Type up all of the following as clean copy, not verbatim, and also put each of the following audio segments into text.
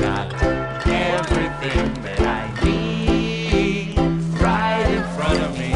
got everything that I need right in front of me.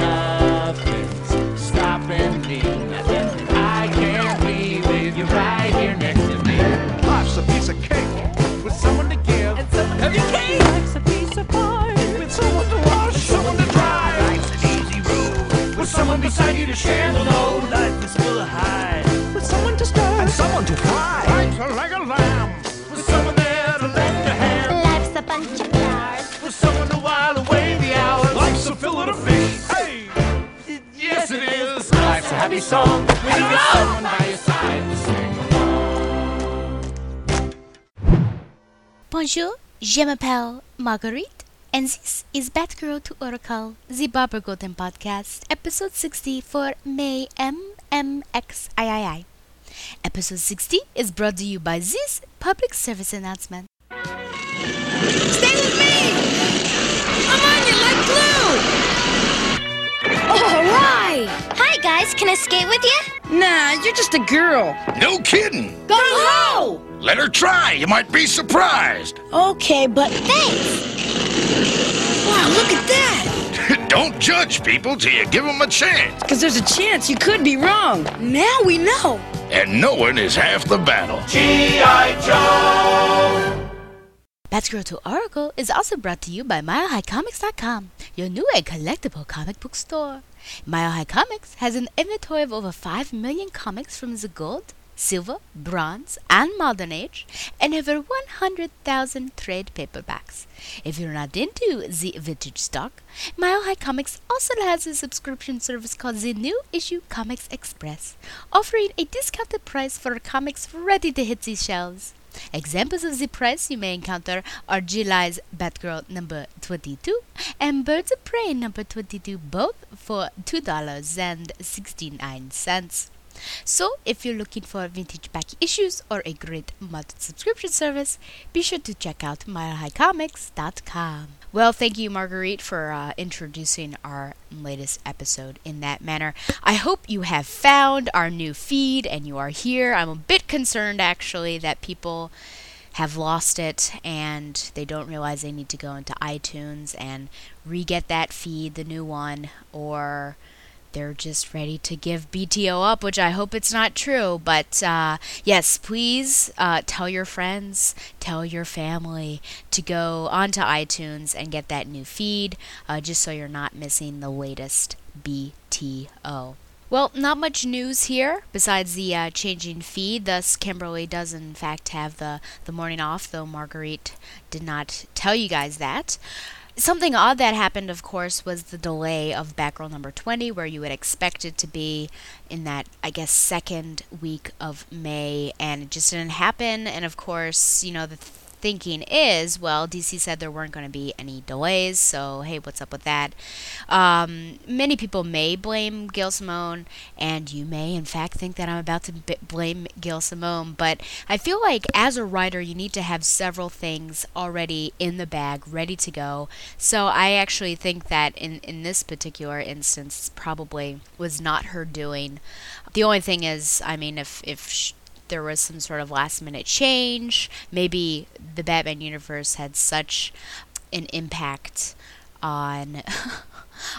Nothing's stopping me. Nothing I can't leave if you're right here next to me. Life's a piece of cake with someone to give and someone to take. Life's a piece of pie with someone to wash, someone to dry. Life's an easy road with someone beside you to share the load. Life is full of highs with someone to start and someone to cry. Life's a like a lamb with someone there to lend a hand. Life's a bunch of flowers with someone to while away the hours. Life's a fillet of fish. Hey, yes it is. Life's a happy song when you get someone by your side to sing along. Bonjour, je m'appelle Marguerite, and this is Batgirl to Oracle, the Barbara Gordon podcast, episode 60 for May MMXIII. Episode 60 is brought to you by this public service announcement. Stay with me! I'm on you like glue! Alright! Hi guys, can I skate with you? Nah, you're just a girl. No kidding! Go ho! Let her try, you might be surprised. Okay, but... Thanks! Wow, look at that! Don't judge people till you give them a chance. Because there's a chance you could be wrong. Now we know. And knowing is half the battle. G.I. Joe! Batgirl to Oracle is also brought to you by MileHighComics.com, your new and collectible comic book store. Mile High Comics has an inventory of over 5 million comics from the gold, silver, bronze, and modern age, and over 100,000 trade paperbacks. If you're not into the vintage stock, Mile High Comics also has a subscription service called the New Issue Comics Express, offering a discounted price for comics ready to hit the shelves. Examples of the price you may encounter are July's Batgirl number 22 and Birds of Prey number 22, both for $2.69. So, if you're looking for vintage back issues or a great monthly subscription service, be sure to check out MileHighComics.com. Well, thank you, Marguerite, for introducing our latest episode in that manner. I hope you have found our new feed and you are here. I'm a bit concerned, actually, that people have lost it and they don't realize they need to go into iTunes and re-get that feed, the new one, or... they're just ready to give BTO up, which I hope it's not true. But yes, please tell your friends, tell your family to go onto iTunes and get that new feed, just so you're not missing the latest BTO. Well, not much news here besides the changing feed. Thus, Kimberly does in fact have the morning off, though Marguerite did not tell you guys that. Something odd that happened, of course, was the delay of Batgirl number 20, where you would expect it to be in that, I guess, second week of May, and it just didn't happen. And, of course, you know, the thinking is, well, DC said there weren't going to be any delays, so, hey, what's up with that? Many people may blame Gail Simone, and you may, in fact, think that I'm about to blame Gail Simone, but I feel like as a writer, you need to have several things already in the bag, ready to go. So I actually think that in this particular instance, probably was not her doing. The only thing is, I mean, if there was some sort of last-minute change, maybe the Batman universe had such an impact on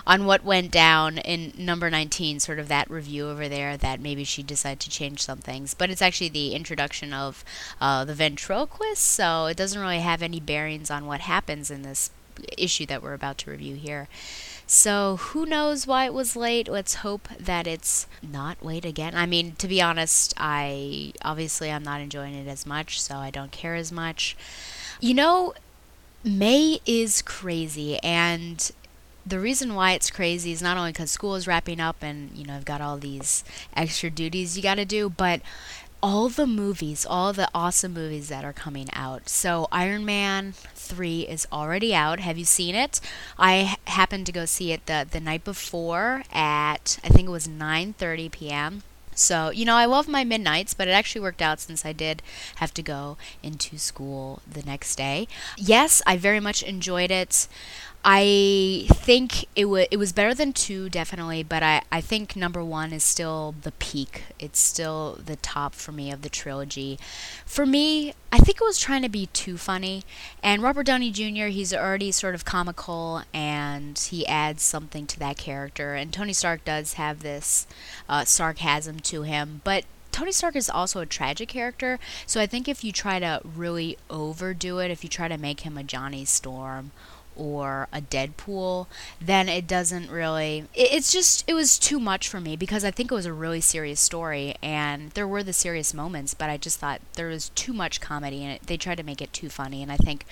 on what went down in number 19, sort of that review over there, that maybe she decided to change some things. But it's actually the introduction of the ventriloquist, so it doesn't really have any bearings on what happens in this issue that we're about to review here. So who knows why it was late? Let's hope that it's not late again. I mean, to be honest, I'm not enjoying it as much, so I don't care as much. You know, May is crazy, and the reason why it's crazy is not only because school is wrapping up and, you know, I've got all these extra duties you got to do, but all the movies, all the awesome movies that are coming out. So Iron Man 3 is already out. Have you seen it? I happened to go see it the night before at, I think it was 9:30 p.m. So, you know, I love my midnights, but it actually worked out since I did have to go into school the next day. Yes, I very much enjoyed it. I think it was better than 2, definitely, but I think number 1 is still the peak. It's still the top for me of the trilogy. For me, I think it was trying to be too funny, and Robert Downey Jr., he's already sort of comical, and he adds something to that character, and Tony Stark does have this sarcasm to him, but Tony Stark is also a tragic character, so I think if you try to really overdo it, if you try to make him a Johnny Storm or a Deadpool, then it doesn't really, it was too much for me, because I think it was a really serious story and there were the serious moments, but I just thought there was too much comedy and they tried to make it too funny, and I think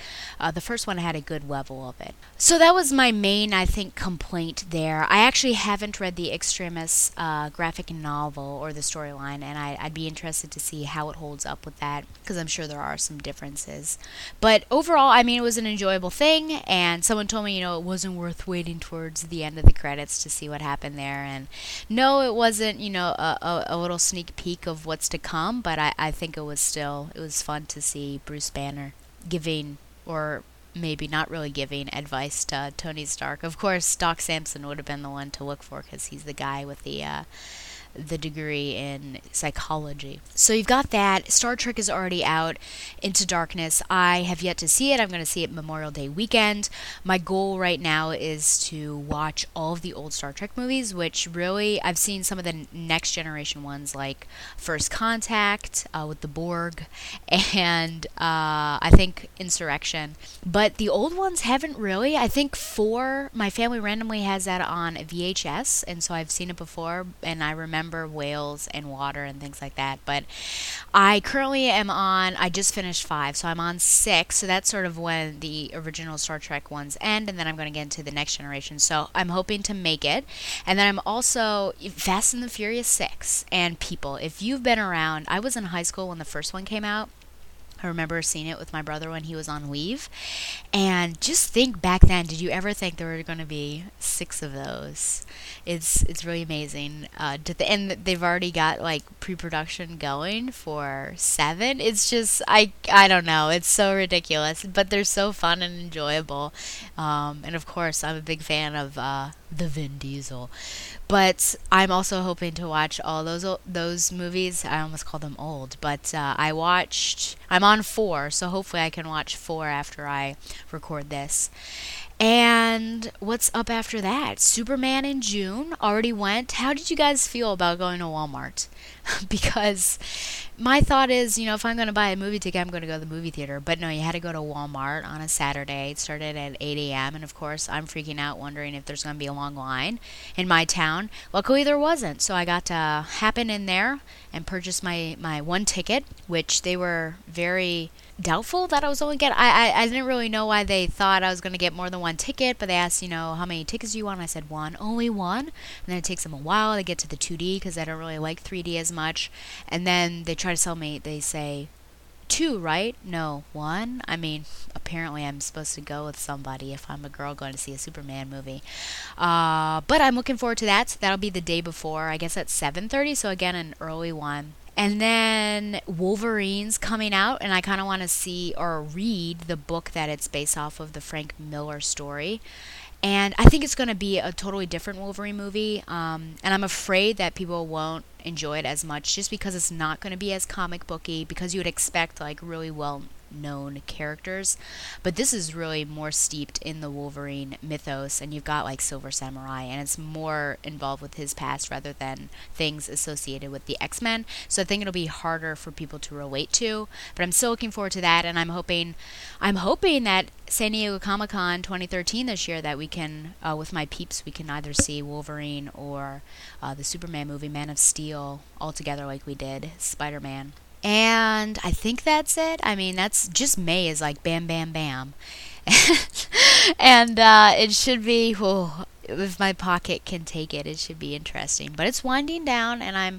the first one had a good level of it. So that was my main, I think, complaint there. I actually haven't read the Extremis graphic novel or the storyline, and I'd be interested to see how it holds up with that, because I'm sure there are some differences. But overall, I mean, it was an enjoyable thing, and someone told me, you know, it wasn't worth waiting towards the end of the credits to see what happened there. And no, it wasn't, you know, a little sneak peek of what's to come, but I think it was fun to see Bruce Banner giving, or maybe not really giving, advice to Tony Stark. Of course, Doc Samson would have been the one to look for, because he's the guy with the degree in psychology. So you've got that. Star Trek is already out, Into Darkness. I have yet to see it. I'm going to see it Memorial Day weekend. My goal right now is to watch all of the old Star Trek movies, which really, I've seen some of the next generation ones, like First Contact with the Borg, and I think Insurrection. But the old ones haven't really. I think 4, my family randomly has that on VHS, and so I've seen it before, and I remember whales and water and things like that. But I currently am on, I just finished 5, so I'm on 6, so that's sort of when the original Star Trek ones end, and then I'm going to get into the next generation, so I'm hoping to make it. And then I'm also Fast and the Furious 6, and people, if you've been around, I was in high school when the first one came out. I remember seeing it with my brother when he was on leave, and just think back then, did you ever think there were going to be 6 of those? It's really amazing. And they've already got like pre-production going for 7. It's just, I don't know, it's so ridiculous, but they're so fun and enjoyable. And of course, I'm a big fan of the Vin Diesel. But I'm also hoping to watch all those movies. I almost call them old, but I'm on 4, so hopefully I can watch 4 after I record this. And what's up after that? Superman in June already went. How did you guys feel about going to Walmart? Because my thought is, you know, if I'm going to buy a movie ticket, I'm going to go to the movie theater. But no, you had to go to Walmart on a Saturday. It started at 8 a.m. And of course, I'm freaking out wondering if there's going to be a long line in my town. Luckily, there wasn't. So I got to happen in there and purchase my one ticket, which they were very doubtful that I was only getting. I didn't really know why they thought I was going to get more than one ticket, but they asked, you know, how many tickets do you want? I said, one, only one. And then it takes them a while to get to the 2D, because I don't really like 3D as much. And then they try to sell me, they say, 2, right? No, 1. I mean, apparently I'm supposed to go with somebody if I'm a girl going to see a Superman movie. But I'm looking forward to that. So that'll be the day before, I guess, at 7:30. So again, an early one. And then Wolverine's coming out, and I kind of want to see or read the book that it's based off of, the Frank Miller story. And I think it's going to be a totally different Wolverine movie, and I'm afraid that people won't enjoy it as much, just because it's not going to be as comic booky, because you would expect like really well known characters, but this is really more steeped in the Wolverine mythos, and you've got like Silver Samurai, and it's more involved with his past rather than things associated with the X-Men, so I think it'll be harder for people to relate to, but I'm still looking forward to that, and I'm hoping that San Diego Comic-Con 2013 this year that we can, with my peeps, we can either see Wolverine or the Superman movie, Man of Steel, all together like we did Spider-Man. And I think that's it. I mean, that's just May is like bam, bam, bam. And it should be, oh, if my pocket can take it, it should be interesting. But it's winding down, and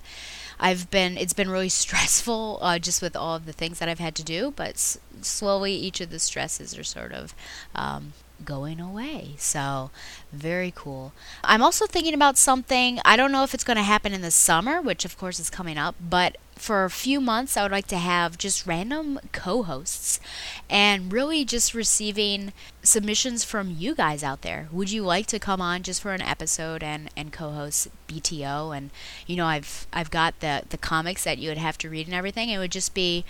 it's been really stressful just with all of the things that I've had to do. But slowly each of the stresses are sort of going away. So very cool. I'm also thinking about something. I don't know if it's going to happen in the summer, which of course is coming up, but for a few months I would like to have just random co-hosts and really just receiving submissions from you guys out there. Would you like to come on just for an episode and co-host BTO? And you know, I've got the comics that you would have to read and everything. It would just be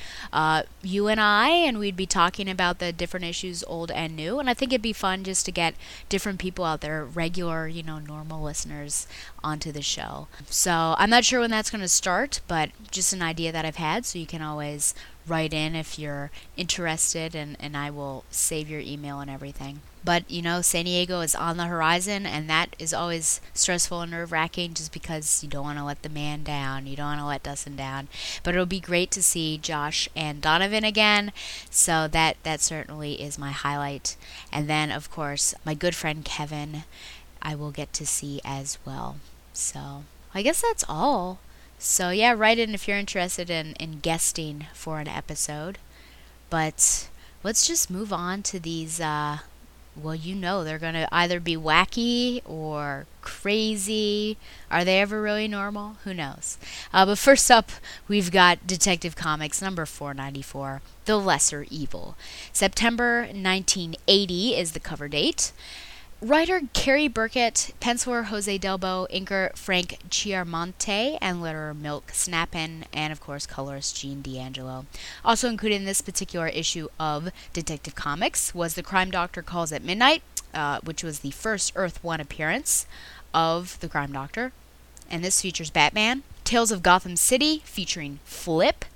you and I, and we'd be talking about the different issues, old and new, and I think it'd be fun just to get different people out there, regular, you know, normal listeners onto the show. So I'm not sure when that's going to start, but just an idea that I've had, so you can always write in if you're interested, and I will save your email and everything. But you know, San Diego is on the horizon, and that is always stressful and nerve-wracking just because you don't want to let the man down, you don't want to let Dustin down, but it'll be great to see Josh and Donovan again, so that certainly is my highlight. And then of course my good friend Kevin I will get to see as well. So I guess that's all. So yeah, write in if you're interested in guesting for an episode. But let's just move on to these, well, you know, they're going to either be wacky or crazy. Are they ever really normal? Who knows? But first up, we've got Detective Comics number 494, The Lesser Evil. September 1980 is the cover date. Writer Carrie Burkett, penciler José Delbo, inker Frank Chiaramonte, and letterer Milk Snappin, and of course colorist Gene D'Angelo. Also included in this particular issue of Detective Comics was The Crime Doctor Calls at Midnight, which was the first Earth 1 appearance of the Crime Doctor, and this features Batman. Tales of Gotham City featuring Flip.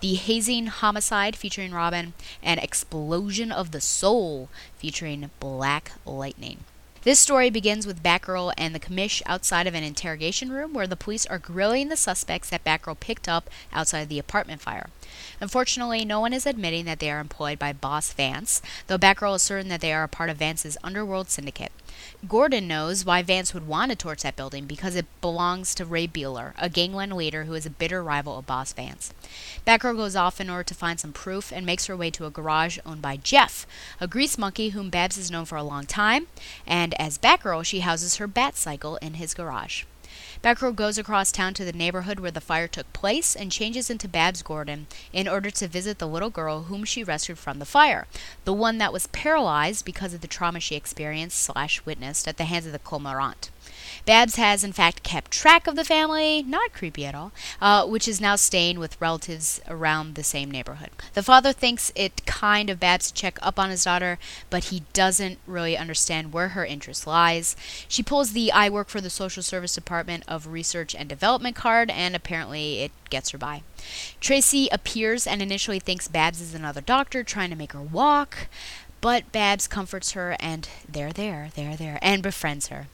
The Hazing Homicide featuring Robin, and Explosion of the Soul featuring Black Lightning. This story begins with Batgirl and the commish outside of an interrogation room where the police are grilling the suspects that Batgirl picked up outside the apartment fire. Unfortunately, no one is admitting that they are employed by Boss Vance, though Batgirl is certain that they are a part of Vance's underworld syndicate. Gordon knows why Vance would want to torch that building, because it belongs to Ray Beeler, a gangland leader who is a bitter rival of Boss Vance. Batgirl goes off in order to find some proof and makes her way to a garage owned by Jeff, a grease monkey whom Babs has known for a long time, and as Batgirl, she houses her Batcycle in his garage. Batgirl goes across town to the neighborhood where the fire took place and changes into Babs Gordon in order to visit the little girl whom she rescued from the fire, the one that was paralyzed because of the trauma she experienced/witnessed at the hands of the Cormorant. Babs has, in fact, kept track of the family, not creepy at all, which is now staying with relatives around the same neighborhood. The father thinks it kind of Babs to check up on his daughter, but he doesn't really understand where her interest lies. She pulls the I work for the Social Service Department of Research and Development card, and apparently it gets her by. Tracy appears and initially thinks Babs is another doctor trying to make her walk, but Babs comforts her, and they're there, and befriends her.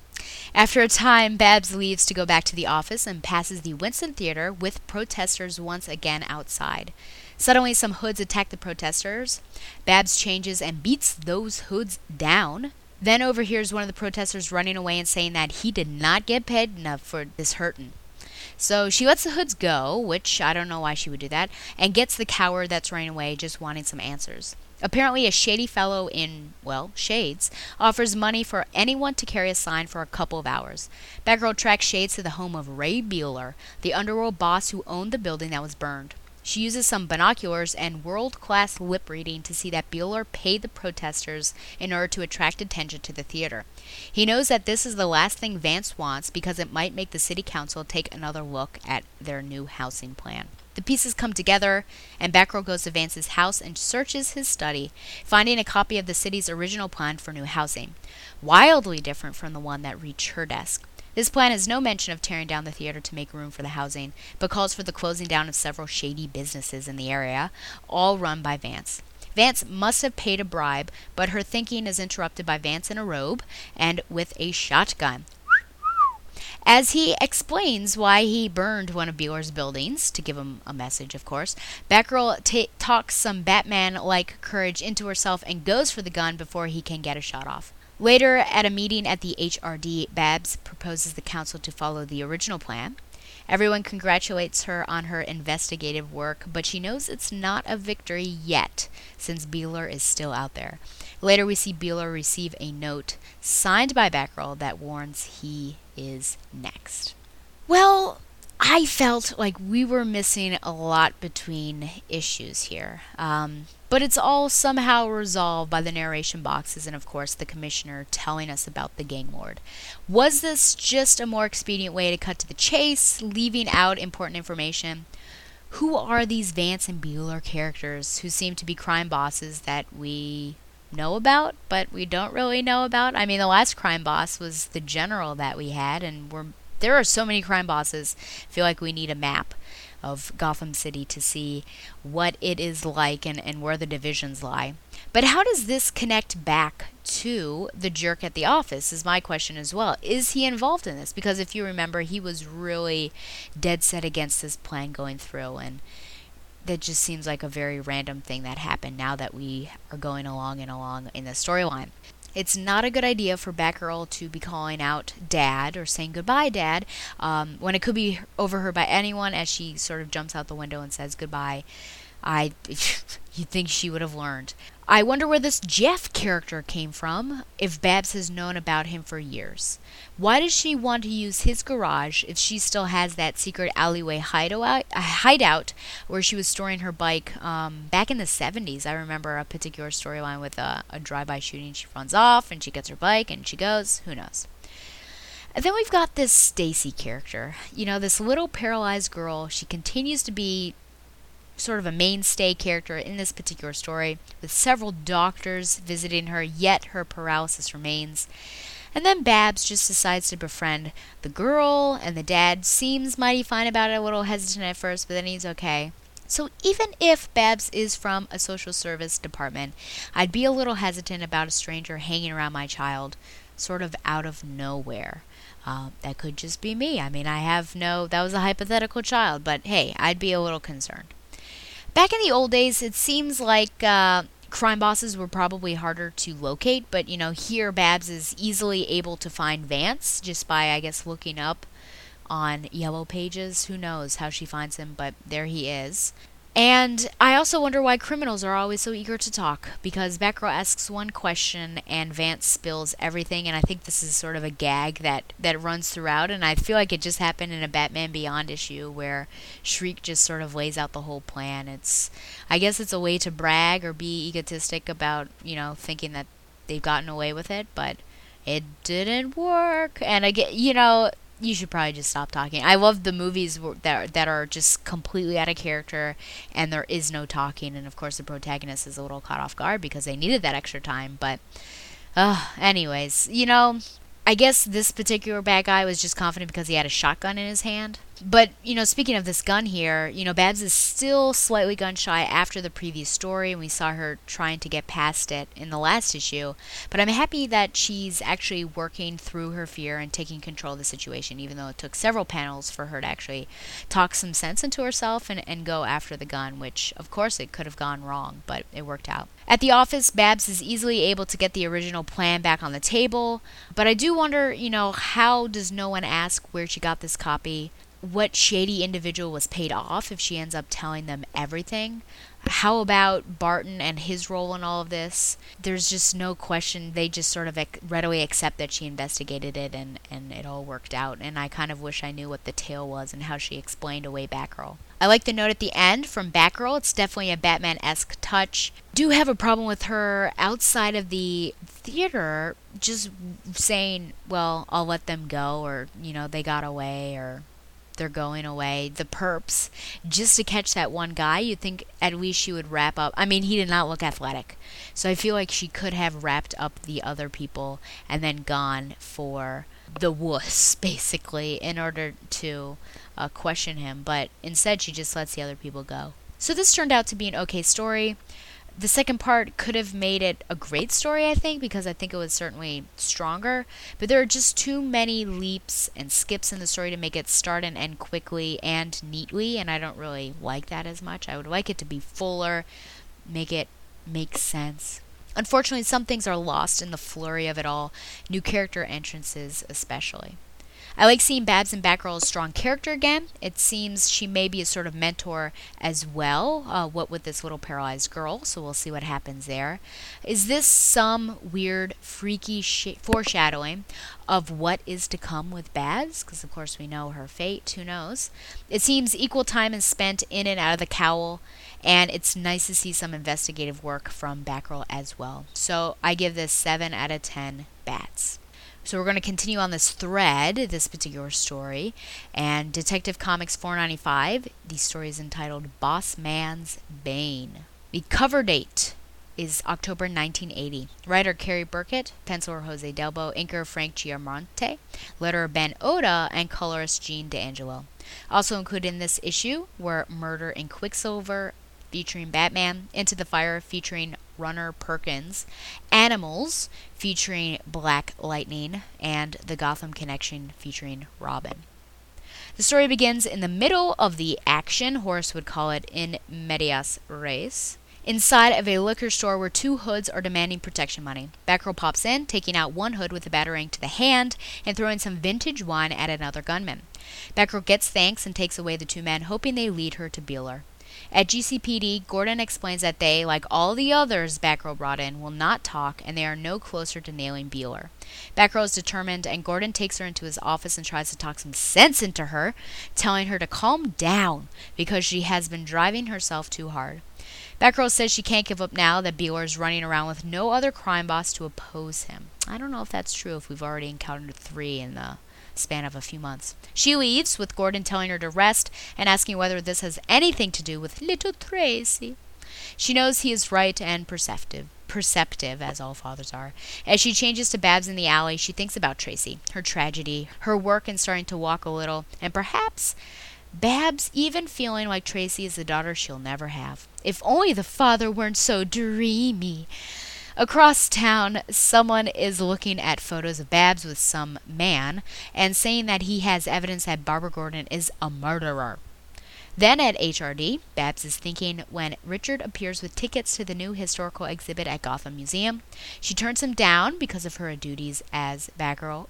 After a time, Babs leaves to go back to the office and passes the Winston Theater with protesters once again outside. Suddenly, some hoods attack the protesters. Babs changes and beats those hoods down, then overhears one of the protesters running away and saying that he did not get paid enough for this hurtin'. So she lets the hoods go, which I don't know why she would do that, and gets the coward that's running away, just wanting some answers. Apparently, a shady fellow in, well, shades, offers money for anyone to carry a sign for a couple of hours. Batgirl tracks Shades to the home of Ray Beeler, the underworld boss who owned the building that was burned. She uses some binoculars and world-class lip-reading to see that Beeler paid the protesters in order to attract attention to the theater. He knows that this is the last thing Vance wants because it might make the city council take another look at their new housing plan. The pieces come together, and Batgirl goes to Vance's house and searches his study, finding a copy of the city's original plan for new housing, wildly different from the one that reached her desk. This plan has no mention of tearing down the theater to make room for the housing, but calls for the closing down of several shady businesses in the area, all run by Vance. Vance must have paid a bribe, but her thinking is interrupted by Vance in a robe and with a shotgun, as he explains why he burned one of Beeler's buildings, to give him a message, of course. Batgirl talks some Batman-like courage into herself and goes for the gun before he can get a shot off. Later, at a meeting at the HRD, Babs proposes the council to follow the original plan. Everyone congratulates her on her investigative work, but she knows it's not a victory yet, since Beeler is still out there. Later, we see Beeler receive a note signed by Batgirl that warns he is next. Well, I felt like we were missing a lot between issues here, but it's all somehow resolved by the narration boxes and, of course, the commissioner telling us about the gang lord. Was this just a more expedient way to cut to the chase, leaving out important information? Who are these Vance and Beeler characters who seem to be crime bosses that we know about, but we don't really know about? I mean, the last crime boss was the general that we had, and there are so many crime bosses. I feel like we need a map of Gotham City to see what it is like and where the divisions lie. But how does this connect back to the jerk at the office is my question as well. Is he involved in this? Because if you remember, he was really dead set against this plan going through, and that just seems like a very random thing that happened now that we are going along and along in the storyline. It's not a good idea for Batgirl to be calling out Dad or saying goodbye, Dad, when it could be overheard by anyone as she sort of jumps out the window and says goodbye. You'd think she would have learned. I wonder where this Jeff character came from, if Babs has known about him for years. Why does she want to use his garage if she still has that secret alleyway hideout where she was storing her bike back in the 70s? I remember a particular storyline with a drive-by shooting. She runs off, and she gets her bike, and she goes. Who knows? And then we've got this Stacy character. You know, this little paralyzed girl. She continues to be sort of a mainstay character in this particular story, with several doctors visiting her, yet her paralysis remains. And then Babs just decides to befriend the girl, and the dad seems mighty fine about it, a little hesitant at first, but then he's okay. So even if Babs is from a social service department, I'd be a little hesitant about a stranger hanging around my child, sort of out of nowhere. That could just be me. I mean, that was a hypothetical child, but hey, I'd be a little concerned. Back in the old days, it seems like crime bosses were probably harder to locate, but, you know, here Babs is easily able to find Vance just by, I guess, looking up on Yellow Pages. Who knows how she finds him, but there he is. And I also wonder why criminals are always so eager to talk, because Batgirl asks one question and Vance spills everything, and I think this is sort of a gag that runs throughout, and I feel like it just happened in a Batman Beyond issue where Shriek just sort of lays out the whole plan. I guess it's a way to brag or be egotistic about, you know, thinking that they've gotten away with it, but it didn't work. And again, you know, you should probably just stop talking. I love the movies that are just completely out of character and there is no talking. And, of course, the protagonist is a little caught off guard because they needed that extra time. But, anyways, you know, I guess this particular bad guy was just confident because he had a shotgun in his hand. But, you know, speaking of this gun here, you know, Babs is still slightly gun-shy after the previous story, and we saw her trying to get past it in the last issue. But I'm happy that she's actually working through her fear and taking control of the situation, even though it took several panels for her to actually talk some sense into herself and go after the gun, which, of course, it could have gone wrong, but it worked out. At the office, Babs is easily able to get the original plan back on the table, but I do wonder, you know, how does no one ask where she got this copy? What shady individual was paid off if she ends up telling them everything? How about Barton and his role in all of this? There's just no question. They just sort of readily accept that she investigated it and it all worked out. And I kind of wish I knew what the tale was and how she explained away Batgirl. I like the note at the end from Batgirl. It's definitely a Batman-esque touch. Do have a problem with her outside of the theater just saying, well, I'll let them go, or, you know, they got away, or they're going away, the perps, just to catch that one guy. You'd think at least she would wrap up. I mean, he did not look athletic. So I feel like she could have wrapped up the other people and then gone for the wuss, basically, in order to question him. But instead, she just lets the other people go. So this turned out to be an okay story. The second part could have made it a great story, I think, because I think it was certainly stronger. But there are just too many leaps and skips in the story to make it start and end quickly and neatly, and I don't really like that as much. I would like it to be fuller, make it make sense. Unfortunately, some things are lost in the flurry of it all, new character entrances especially. I like seeing Babs and Batgirl as strong character again. It seems she may be a sort of mentor as well, what with this little paralyzed girl, so we'll see what happens there. Is this some weird, freaky foreshadowing of what is to come with Babs? Because, of course, we know her fate. Who knows? It seems equal time is spent in and out of the cowl, and it's nice to see some investigative work from Batgirl as well. So I give this 7 out of 10 bats. So we're going to continue on this thread, this particular story, and Detective Comics 495. The story is entitled Boss Man's Bane. The cover date is October 1980. Writer Carrie Burkett, penciler José Delbo, inker Frank Chiaramonte, letterer Ben Oda, and colorist Gene D'Angelo. Also included in this issue were Murder in Quicksilver featuring Batman, Into the Fire featuring Runner Perkins, Animals featuring Black Lightning, and The Gotham Connection featuring Robin. The story begins in the middle of the action, Horace would call it in medias res, inside of a liquor store where two hoods are demanding protection money. Batgirl pops in, taking out one hood with a batarang to the hand and throwing some vintage wine at another gunman. Batgirl gets thanks and takes away the two men, hoping they lead her to Beeler. At GCPD, Gordon explains that they, like all the others Batgirl brought in, will not talk, and they are no closer to nailing Beeler. Batgirl is determined, and Gordon takes her into his office and tries to talk some sense into her, telling her to calm down because she has been driving herself too hard. Batgirl says she can't give up now that Beeler is running around with no other crime boss to oppose him. I don't know if that's true if we've already encountered 3 in the span of a few months. She leaves, with Gordon telling her to rest and asking whether this has anything to do with little Tracy. She knows he is right and perceptive, as all fathers are. As she changes to Babs in the alley, she thinks about Tracy, her tragedy, her work in starting to walk a little, and perhaps Babs even feeling like Tracy is the daughter she'll never have. If only the father weren't so dreamy. Across town, someone is looking at photos of Babs with some man and saying that he has evidence that Barbara Gordon is a murderer. Then at HRD, Babs is thinking when Richard appears with tickets to the new historical exhibit at Gotham Museum. She turns him down because of her duties as Batgirl.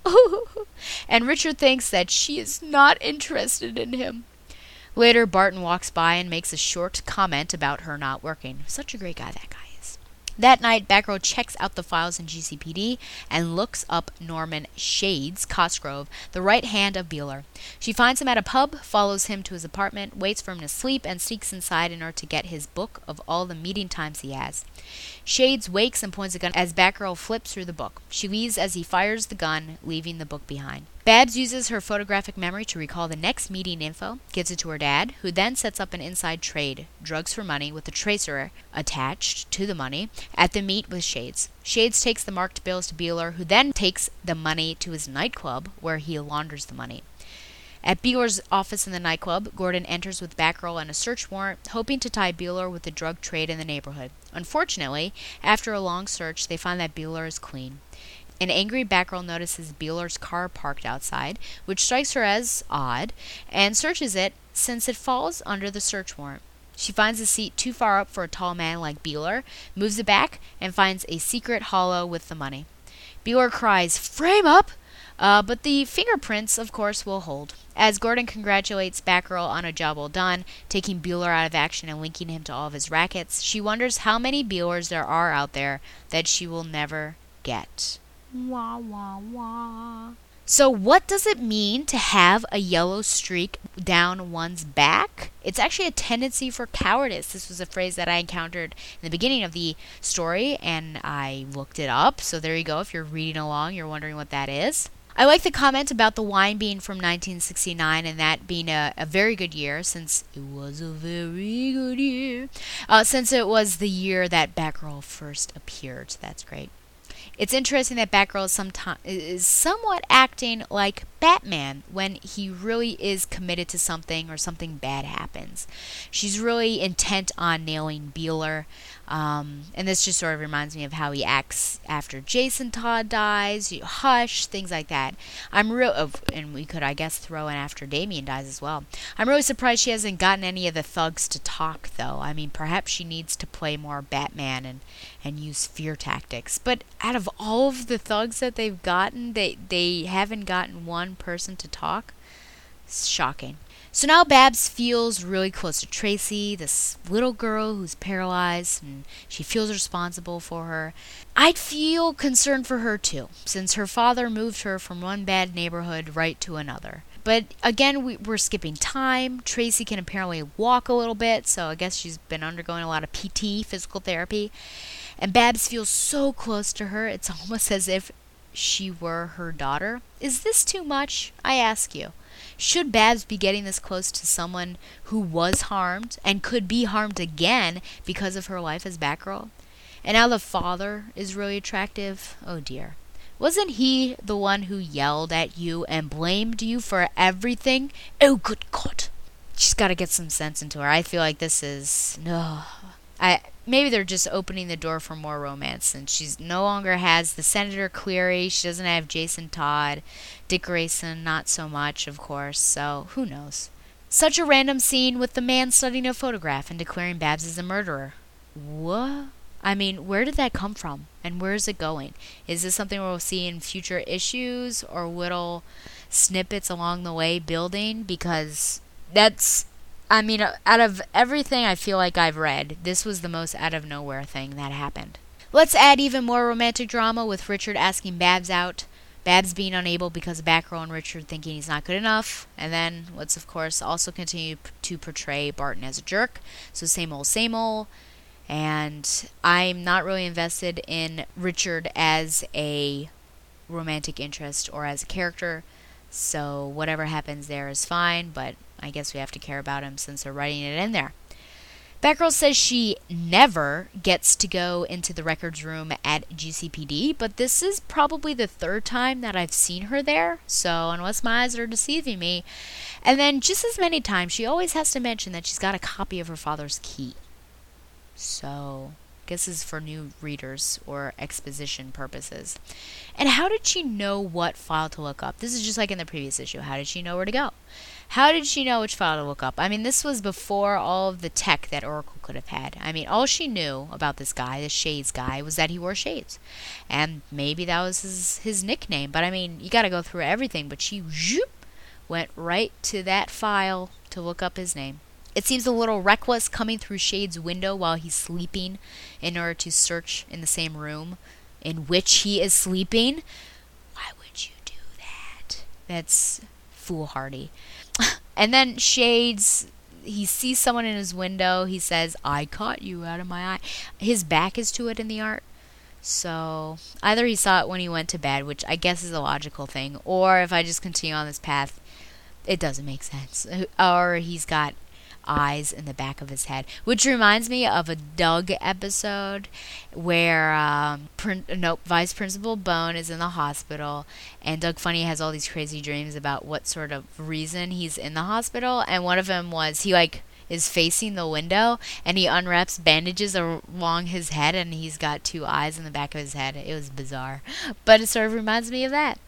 And Richard thinks that she is not interested in him. Later, Barton walks by and makes a short comment about her not working. Such a great guy, that guy. That night, Batgirl checks out the files in GCPD and looks up Norman Shades Cosgrove, the right hand of Beeler. She finds him at a pub, follows him to his apartment, waits for him to sleep, and sneaks inside in order to get his book of all the meeting times he has. Shades wakes and points a gun as Batgirl flips through the book. She leaves as he fires the gun, leaving the book behind. Babs uses her photographic memory to recall the next meeting info, gives it to her dad, who then sets up an inside trade, drugs for money, with a tracer attached to the money, at the meet with Shades. Shades takes the marked bills to Beeler, who then takes the money to his nightclub, where he launders the money. At Beeler's office in the nightclub, Gordon enters with Batgirl and a search warrant, hoping to tie Beeler with the drug trade in the neighborhood. Unfortunately, after a long search, they find that Beeler is clean. An angry Batgirl notices Beeler's car parked outside, which strikes her as odd, and searches it since it falls under the search warrant. She finds a seat too far up for a tall man like Beeler, moves it back, and finds a secret hollow with the money. Beeler cries, "Frame up!" But the fingerprints, of course, will hold. As Gordon congratulates Batgirl on a job well done, taking Beeler out of action and linking him to all of his rackets, she wonders how many Beelers there are out there that she will never get. Wah, wah, wah. So what does it mean to have a yellow streak down one's back? It's actually a tendency for cowardice. This was a phrase that I encountered in the beginning of the story, and I looked it up. So there you go. If you're reading along, you're wondering what that is. I like the comment about the wine being from 1969 and that being a very good year, since it was a very good year, since it was the year that Batgirl first appeared. So that's great. It's interesting that Batgirl is somewhat acting like Batman when he really is committed to something or something bad happens. She's really intent on nailing Beeler. And this just sort of reminds me of how he acts after Jason Todd dies, Hush, things like that. And we could, I guess, throw in after Damian dies as well. I'm really surprised she hasn't gotten any of the thugs to talk, though. I mean, perhaps she needs to play more Batman and use fear tactics. But out of all of the thugs that they've gotten, they haven't gotten one person to talk. It's shocking. So now Babs feels really close to Tracy, this little girl who's paralyzed, and she feels responsible for her. I'd feel concerned for her too, since her father moved her from one bad neighborhood right to another. But again, we're skipping time. Tracy can apparently walk a little bit, so I guess she's been undergoing a lot of PT, physical therapy. And Babs feels so close to her, it's almost as if she were her daughter. Is this too much? I ask you. Should Babs be getting this close to someone who was harmed and could be harmed again because of her life as Batgirl? And now the father is really attractive. Oh dear. Wasn't he the one who yelled at you and blamed you for everything? Oh, good God. She's got to get some sense into her. I feel like this is... no. Maybe they're just opening the door for more romance, and she no longer has the Senator Cleary. She doesn't have Jason Todd. Dick Grayson, not so much, of course, so who knows. Such a random scene with the man studying a photograph and declaring Babs is a murderer. What? I mean, where did that come from, and where is it going? Is this something we'll see in future issues or little snippets along the way building? Because that's... I mean, out of everything I feel like I've read, this was the most out-of-nowhere thing that happened. Let's add even more romantic drama with Richard asking Babs out, Babs being unable because of Batgirl, and Richard thinking he's not good enough. And then let's, of course, also continue to portray Barton as a jerk. So same old, same old. And I'm not really invested in Richard as a romantic interest or as a character. So whatever happens there is fine, but... I guess we have to care about him since they're writing it in there. Batgirl says she never gets to go into the records room at GCPD, but this is probably the third time that I've seen her there, so unless my eyes are deceiving me. And then just as many times, she always has to mention that she's got a copy of her father's key. So, I guess this is for new readers or exposition purposes. And how did she know what file to look up? This is just like in the previous issue. How did she know where to go? How did she know which file to look up? I mean, this was before all of the tech that Oracle could have had. I mean, all she knew about this guy, the Shades guy, was that he wore shades. And maybe that was his nickname. But, I mean, you got to go through everything. But she went right to that file to look up his name. It seems a little reckless coming through Shade's window while he's sleeping in order to search in the same room in which he is sleeping. Why would you do that? That's foolhardy. And then Shades, he sees someone in his window. He says, I caught you out of my eye. His back is to it in the art. So either he saw it when he went to bed, which I guess is a logical thing. Or if I just continue on this path, it doesn't make sense. Or he's got eyes in the back of his head. Which reminds me of a Doug episode where Vice Principal Bone is in the hospital, and Doug Funny has all these crazy dreams about what sort of reason he's in the hospital, and one of them was he is facing the window and he unwraps bandages along his head and he's got two eyes in the back of his head. It was bizarre, but it sort of reminds me of that.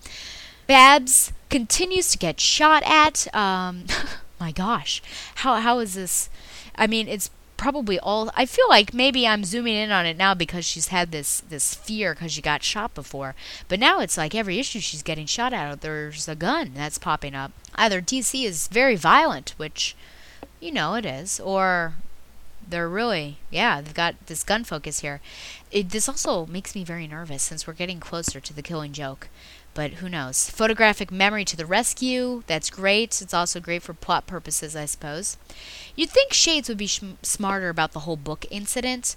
Babs continues to get shot at. My gosh, how is this? I mean, it's probably all... I feel like maybe I'm zooming in on it now because she's had this fear because she got shot before. But now it's like every issue she's getting shot at, there's a gun that's popping up. Either DC is very violent, which, you know, it is, or they're really... yeah, they've got this gun focus here. This also makes me very nervous since we're getting closer to the Killing Joke. But who knows? Photographic memory to the rescue. That's great. It's also great for plot purposes, I suppose. You'd think Shades would be smarter about the whole book incident.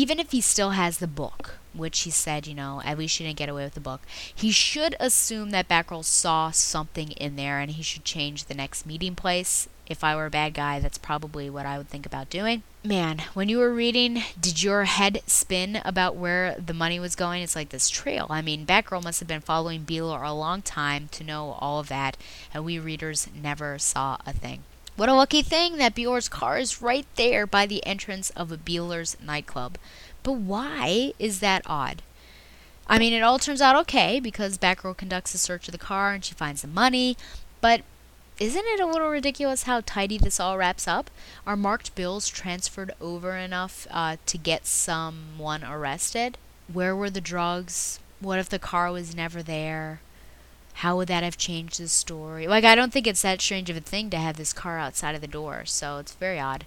even if he still has the book, which he said, you know, at least she didn't get away with the book, he should assume that Batgirl saw something in there, and he should change the next meeting place. If I were a bad guy, that's probably what I would think about doing. Man, when you were reading, did your head spin about where the money was going? It's like this trail. I mean, Batgirl must have been following Beeler a long time to know all of that, and we readers never saw a thing. What a lucky thing that Beeler's car is right there by the entrance of Beeler's nightclub. But why is that odd? I mean, it all turns out okay because Batgirl conducts a search of the car and she finds the money, but isn't it a little ridiculous how tidy this all wraps up? Are marked bills transferred over enough to get someone arrested? Where were the drugs? What if the car was never there? How would that have changed the story? Like, I don't think it's that strange of a thing to have this car outside of the door, so it's very odd.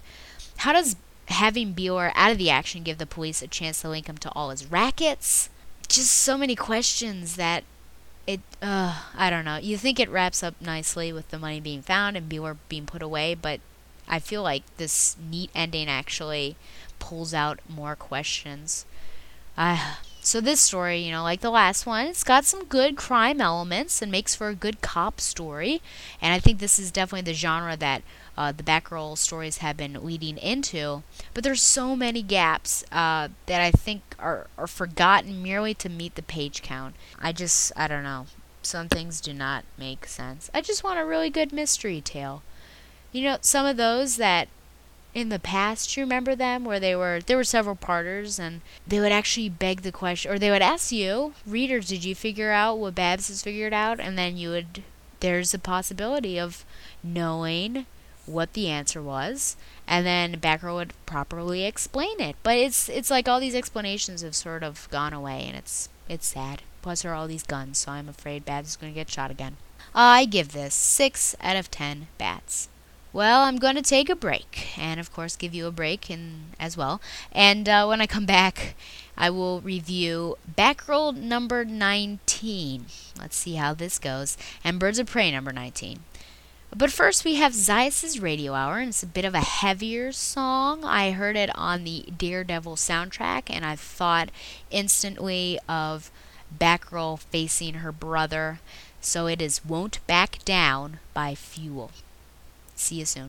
How does having Beeler out of the action give the police a chance to link him to all his rackets? Just so many questions that I don't know. You think it wraps up nicely with the money being found and Beeler being put away, but I feel like this neat ending actually pulls out more questions. So this story, you know, like the last one, it's got some good crime elements and makes for a good cop story, and I think this is definitely the genre that the Batgirl stories have been leading into, but there's so many gaps that I think are forgotten merely to meet the page count. I don't know. Some things do not make sense. I just want a really good mystery tale. You know, some of those that in the past, you remember them, where there were several parters, and they would actually beg the question, or they would ask you, readers, did you figure out what Babs has figured out? And then there's a possibility of knowing what the answer was, and then Batgirl would properly explain it. But it's like all these explanations have sort of gone away, and it's sad. Plus there are all these guns, so I'm afraid Babs is going to get shot again. I give this 6 out of 10 bats. Well, I'm going to take a break, and of course give you a break as well. And when I come back, I will review Batgirl number 19. Let's see how this goes. And Birds of Prey number 19. But first, we have Zaius' Radio Hour, and it's a bit of a heavier song. I heard it on the Daredevil soundtrack, and I thought instantly of Batgirl facing her brother. So it is Won't Back Down by Fuel. See you soon.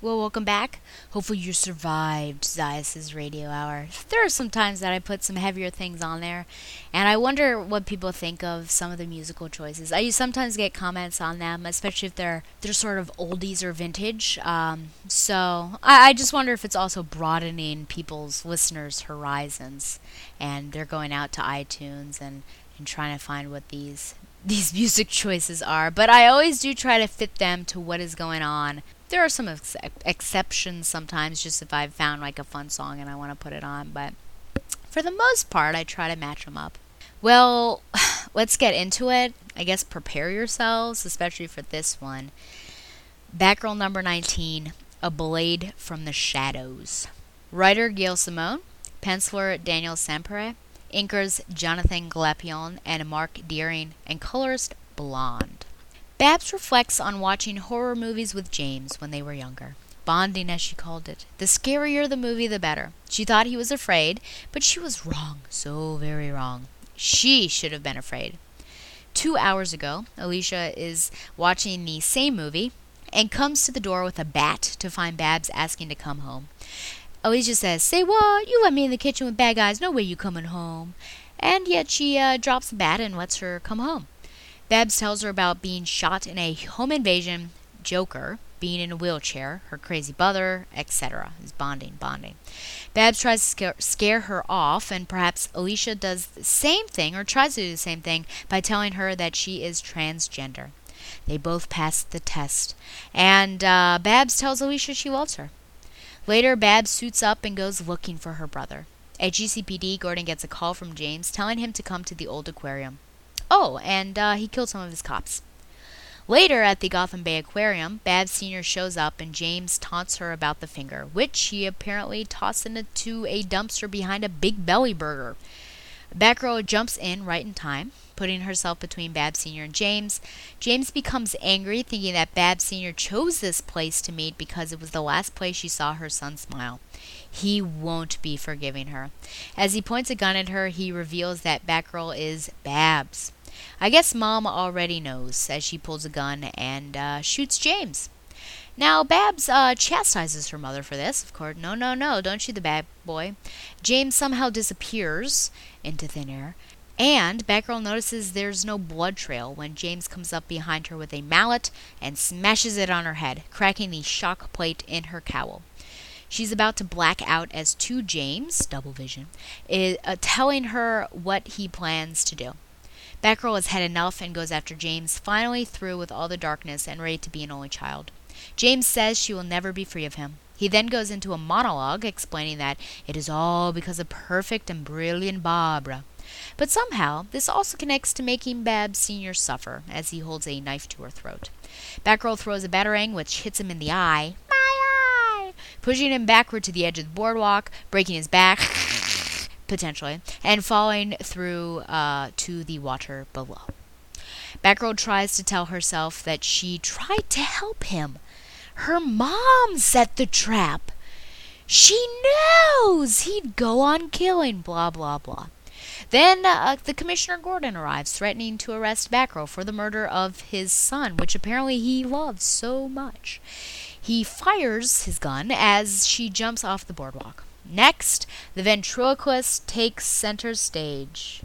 Well, welcome back. Hopefully you survived Zias' radio hour. There are some times that I put some heavier things on there, and I wonder what people think of some of the musical choices. I sometimes get comments on them, especially if they're sort of oldies or vintage. So I just wonder if it's also broadening people's listeners' horizons, and they're going out to iTunes and trying to find what these music choices are. But I always do try to fit them to what is going on. There are some exceptions sometimes, just if I've found like a fun song and I want to put it on, but for the most part, I try to match them up. Well, let's get into it. I guess prepare yourselves, especially for this one. Batgirl number 19, A Blade from the Shadows. Writer Gail Simone, penciler Daniel Sampere, inkers Jonathan Glapion and Mark Deering, and colorist Blonde. Babs reflects on watching horror movies with James when they were younger. Bonding, as she called it. The scarier the movie, the better. She thought he was afraid, but she was wrong. So very wrong. She should have been afraid. 2 hours ago, Alicia is watching the same movie and comes to the door with a bat to find Babs asking to come home. Alicia says, "Say what? You let me in the kitchen with bad guys. No way you coming home." And yet she drops the bat and lets her come home. Babs tells her about being shot in a home invasion, Joker, being in a wheelchair, her crazy brother, etc. Is bonding. Babs tries to scare her off, and perhaps Alicia does the same thing, or tries to do the same thing, by telling her that she is transgender. They both pass the test, and Babs tells Alicia she loves her. Later, Babs suits up and goes looking for her brother. At GCPD, Gordon gets a call from James telling him to come to the old aquarium. Oh, and he killed some of his cops. Later, at the Gotham Bay Aquarium, Babs Sr. shows up and James taunts her about the finger, which he apparently tossed into a dumpster behind a Big Belly burger. Batgirl jumps in right in time, putting herself between Babs Sr. and James. James becomes angry, thinking that Babs Sr. chose this place to meet because it was the last place she saw her son smile. He won't be forgiving her. As he points a gun at her, he reveals that Batgirl is Babs. I guess Mom already knows, as she pulls a gun and shoots James. Now, Babs chastises her mother for this, of course. No, don't shoot the bad boy. James somehow disappears into thin air, and Batgirl notices there's no blood trail when James comes up behind her with a mallet and smashes it on her head, cracking the shock plate in her cowl. She's about to black out as two James, double vision, is telling her what he plans to do. Batgirl has had enough and goes after James, finally through with all the darkness and ready to be an only child. James says she will never be free of him. He then goes into a monologue explaining that it is all because of perfect and brilliant Barbara. But somehow, this also connects to making Babs Sr. suffer as he holds a knife to her throat. Batgirl throws a batarang which hits him in the eye, pushing him backward to the edge of the boardwalk, breaking his back, potentially, and falling through to the water below. Batgirl tries to tell herself that she tried to help him. Her mom set the trap. She knows he'd go on killing, blah, blah, blah. Then the Commissioner Gordon arrives, threatening to arrest Batgirl for the murder of his son, which apparently he loves so much. He fires his gun as she jumps off the boardwalk. Next, the ventriloquist takes center stage.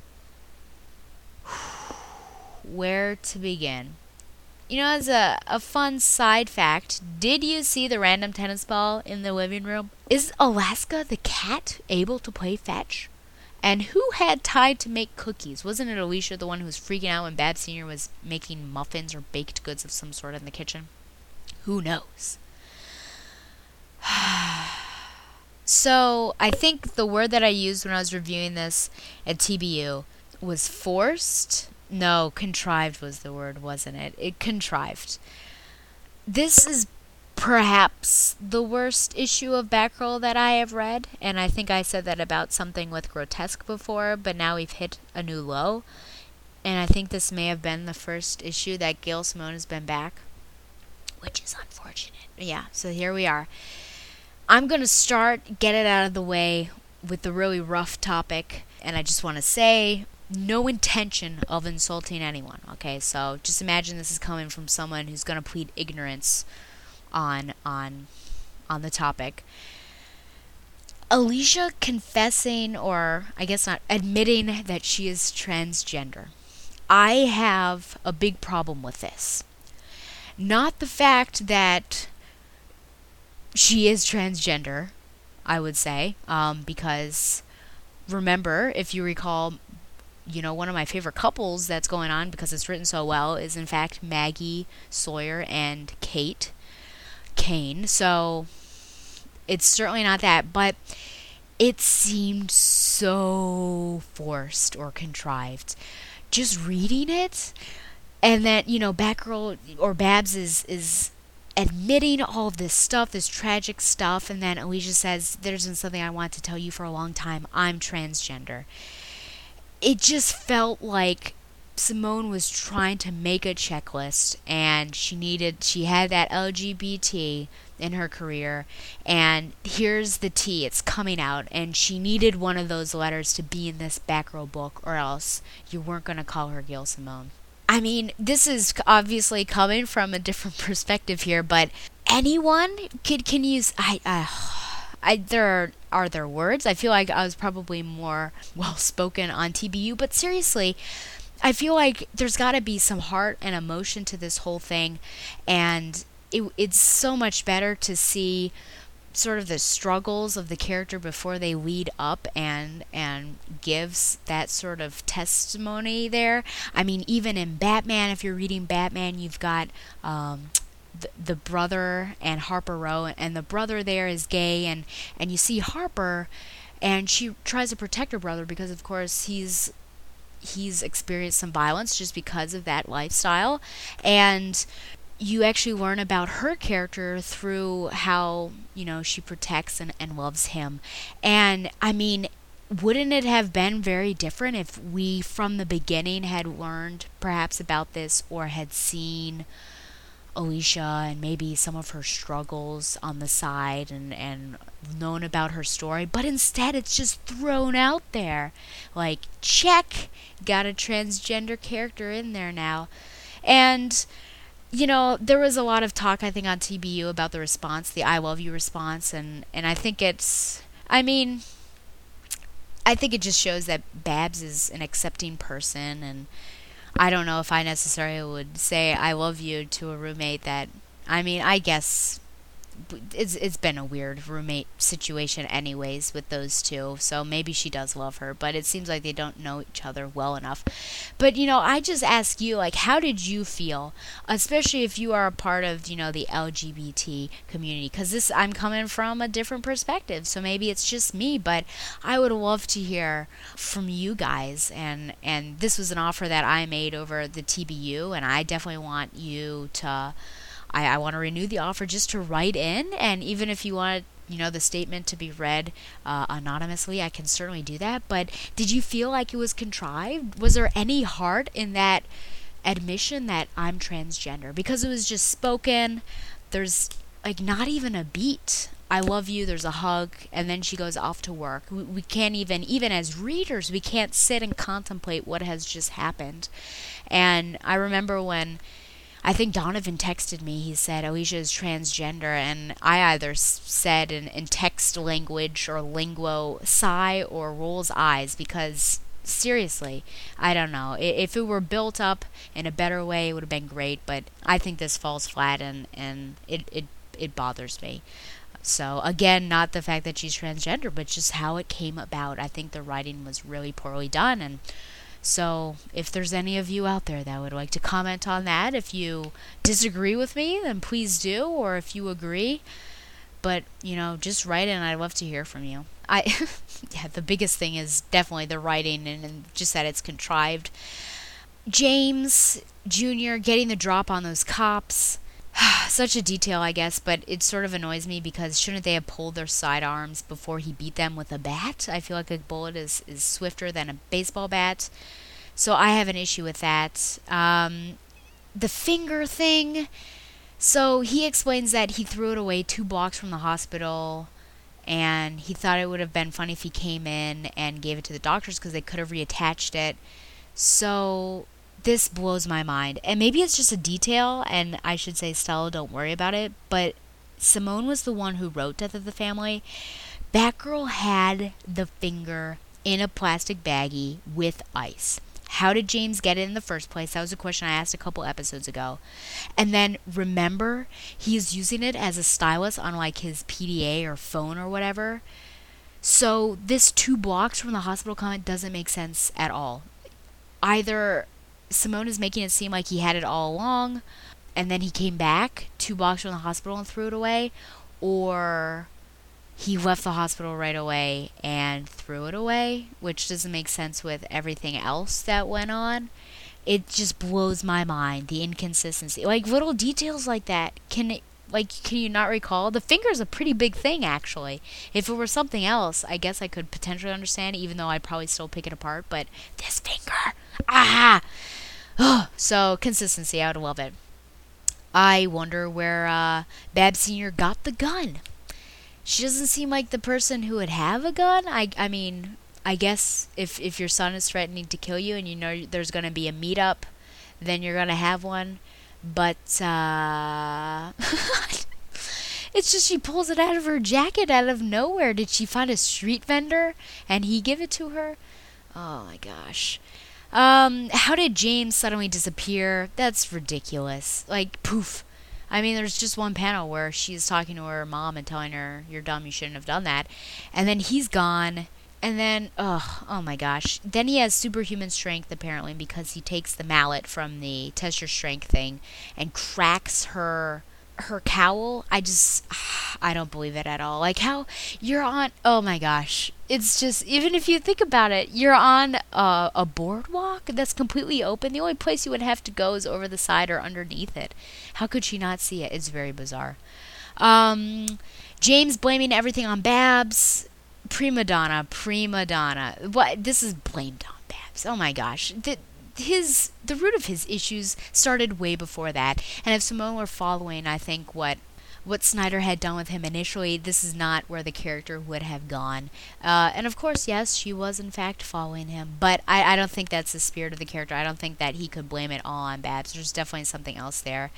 Where to begin? You know, as a fun side fact, did you see the random tennis ball in the living room? Is Alaska the cat able to play fetch? And who had tied to make cookies? Wasn't it Alicia, the one who was freaking out when Babs Sr. was making muffins or baked goods of some sort in the kitchen? Who knows? So, I think the word that I used when I was reviewing this at TBU was forced. No, contrived was the word, wasn't it? It contrived. This is perhaps the worst issue of Batgirl that I have read, and I think I said that about something with Grotesque before, but now we've hit a new low, and I think this may have been the first issue that Gail Simone has been back, which is unfortunate. Yeah, so here we are. I'm going to start, get it out of the way with the really rough topic, and I just want to say, no intention of insulting anyone, okay? So just imagine this is coming from someone who's going to plead ignorance on on the topic. Alicia confessing, or I guess not, admitting that she is transgender. I have a big problem with this. Not the fact that she is transgender, I would say, because remember, if you recall, you know, one of my favorite couples that's going on because it's written so well is in fact Maggie Sawyer and Kate Kane. So it's certainly not that, but it seemed so forced or contrived. Just reading it, and that, you know, Batgirl or Babs is admitting all of this stuff, this tragic stuff, and then Alicia says, "There's been something I wanted to tell you for a long time. I'm transgender." It just felt like Simone was trying to make a checklist, and she had that LGBT in her career, and here's the T, it's coming out, and she needed one of those letters to be in this Batgirl book, or else you weren't going to call her Gail Simone. I mean, this is obviously coming from a different perspective here, but anyone can use... there are words. I feel like I was probably more well-spoken on TBU, but seriously, I feel like there's got to be some heart and emotion to this whole thing, and it's so much better to see sort of the struggles of the character before they lead up and gives that sort of testimony there. I mean, even in Batman, if you're reading Batman, you've got the brother and Harper Row, and the brother there is gay, and you see Harper, and she tries to protect her brother because, of course, he's experienced some violence just because of that lifestyle, and you actually learn about her character through how, you know, she protects and loves him. And, I mean, wouldn't it have been very different if we, from the beginning, had learned perhaps about this, or had seen Alicia and maybe some of her struggles on the side and known about her story? But instead, it's just thrown out there. Like, check, got a transgender character in there now. And... you know, there was a lot of talk, I think, on TBU about the response, the I love you response, and I think it's, I mean, I think it just shows that Babs is an accepting person, and I don't know if I necessarily would say I love you to a roommate that, I mean, I guess it's been a weird roommate situation anyways with those two, so maybe she does love her, but it seems like they don't know each other well enough. But, you know, I just ask you, like, how did you feel, especially if you are a part of, you know, the LGBT community, because this, I'm coming from a different perspective, so maybe it's just me, but I would love to hear from you guys, and this was an offer that I made over the TBU, and I definitely want you to... I want to renew the offer just to write in, and even if you want, you know, the statement to be read anonymously, I can certainly do that. But did you feel like it was contrived? Was there any heart in that admission that I'm transgender? Because it was just spoken. There's like not even a beat. I love you. There's a hug, and then she goes off to work. We can't even as readers, we can't sit and contemplate what has just happened. And I remember when. I think Donovan texted me, he said, Alicia is transgender, and I either said in text language or lingo, sigh or rolls eyes, because seriously, I don't know. If it were built up in a better way, it would have been great, but I think this falls flat, and it bothers me. So, again, not the fact that she's transgender, but just how it came about. I think the writing was really poorly done, and... so if there's any of you out there that would like to comment on that, if you disagree with me, then please do, or if you agree. But, you know, just write in. I'd love to hear from you. Yeah, the biggest thing is definitely the writing and just that it's contrived. James Jr. getting the drop on those cops. Such a detail, I guess, but it sort of annoys me because shouldn't they have pulled their sidearms before he beat them with a bat? I feel like a bullet is swifter than a baseball bat, so I have an issue with that. The finger thing, so he explains that he threw it away 2 blocks from the hospital, and he thought it would have been funny if he came in and gave it to the doctors because they could have reattached it, so... this blows my mind. And maybe it's just a detail, and I should say, Stella, don't worry about it, but Simone was the one who wrote Death of the Family. Batgirl had the finger in a plastic baggie with ice. How did James get it in the first place? That was a question I asked a couple episodes ago. And then, remember, he's using it as a stylus on, like, his PDA or phone or whatever. So this 2 blocks from the hospital comment doesn't make sense at all. Either Simone is making it seem like he had it all along, and then he came back 2 blocks from the hospital and threw it away, or he left the hospital right away and threw it away, which doesn't make sense with everything else that went on. It just blows my mind, the inconsistency. Like, little details like that, can you not recall? The finger's a pretty big thing, actually. If it were something else, I guess I could potentially understand, even though I'd probably still pick it apart, but this finger! Ah! So, consistency, I would love it. I wonder where Bab Sr. got the gun. She doesn't seem like the person who would have a gun. I mean, I guess if your son is threatening to kill you and you know there's going to be a meetup, then you're going to have one. But, it's just she pulls it out of her jacket out of nowhere. Did she find a street vendor and he give it to her? Oh, my gosh. How did James suddenly disappear? That's ridiculous. Like, poof. I mean, there's just one panel where she's talking to her mom and telling her, you're dumb, you shouldn't have done that. And then he's gone. And then, oh my gosh. Then he has superhuman strength, apparently, because he takes the mallet from the test your strength thing and cracks her cowl. I don't believe it at all. Like, how you're on, oh my gosh. It's just, even if you think about it, you're on a boardwalk that's completely open. The only place you would have to go is over the side or underneath it. How could she not see it? It's very bizarre. James blaming everything on Babs. Prima donna. What? This is blamed on Babs. Oh my gosh. The root of his issues started way before that. And if Simone were following, I think, what Snyder had done with him initially, this is not where the character would have gone. And of course, yes, she was in fact following him, but I don't think that's the spirit of the character. I don't think that he could blame it all on Babs. There's definitely something else there.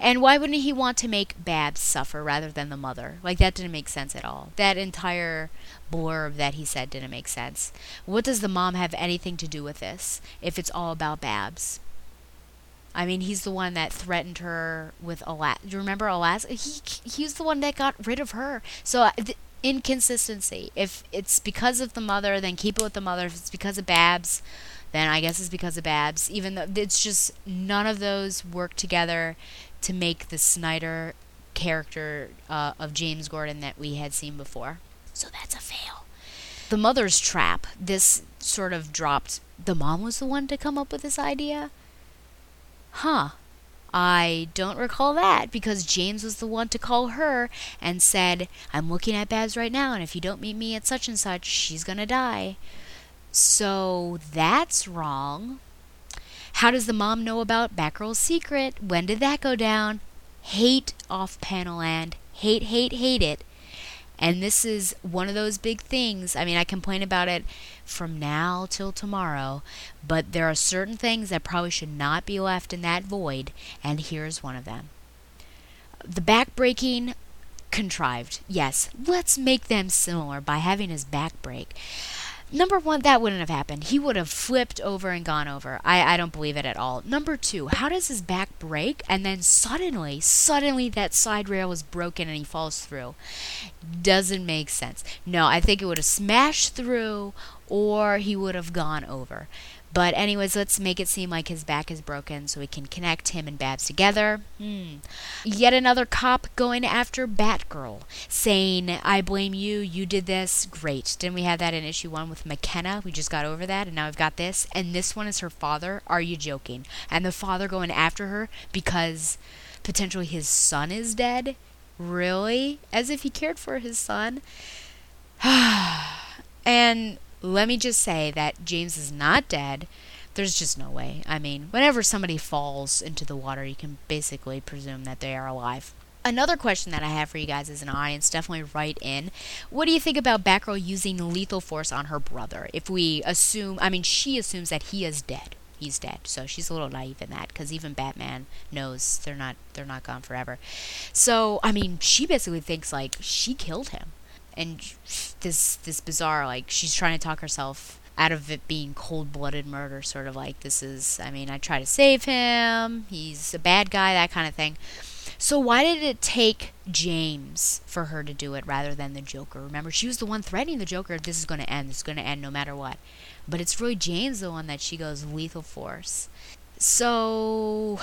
And why wouldn't he want to make Babs suffer rather than the mother? Like, that didn't make sense at all. That entire blurb that he said didn't make sense. What does the mom have anything to do with this if it's all about Babs? I mean, he's the one that threatened her with Alaska. Do you remember Alaska? He's the one that got rid of her. So, inconsistency. If it's because of the mother, then keep it with the mother. If it's because of Babs, then I guess it's because of Babs. Even though it's just none of those work together to make the Snyder character of James Gordon that we had seen before. So that's a fail. The mother's trap. This sort of dropped. The mom was the one to come up with this idea? Huh, I don't recall that, because James was the one to call her and said, I'm looking at Babs right now, and if you don't meet me at such and such, she's gonna die. So that's wrong. How does the mom know about Batgirl's secret? When did that go down? Hate off-panel and hate it. And this is one of those big things. I mean, I complain about it from now till tomorrow, but there are certain things that probably should not be left in that void, and here's one of them. The back-breaking, contrived. Yes, let's make them similar by having his back break. Number one, that wouldn't have happened. He would have flipped over and gone over. I don't believe it at all. Number two, how does his back break? And then suddenly that side rail is broken and he falls through. Doesn't make sense. No, I think it would have smashed through or he would have gone over. But anyways, let's make it seem like his back is broken so we can connect him and Babs together. Yet another cop going after Batgirl, saying, I blame you, you did this. Great. Didn't we have that in issue 1 with McKenna? We just got over that, and now we've got this. And this one is her father. Are you joking? And the father going after her because potentially his son is dead? Really? As if he cared for his son? And let me just say that James is not dead. There's just no way. I mean, whenever somebody falls into the water, you can basically presume that they are alive. Another question that I have for you guys as an audience, definitely write in. What do you think about Batgirl using lethal force on her brother? If we assume, I mean, she assumes that he is dead, he's dead. So she's a little naive in that, because even Batman knows they're not gone forever. So I mean, she basically thinks like she killed him, and this bizarre, like, she's trying to talk herself out of it being cold-blooded murder, sort of like, this is, I mean, I try to save him, he's a bad guy, that kind of thing. So why did it take James for her to do it rather than the Joker? Remember, she was the one threatening the Joker, this is going to end, this is going to end no matter what. But it's really James, the one that she goes lethal force. So,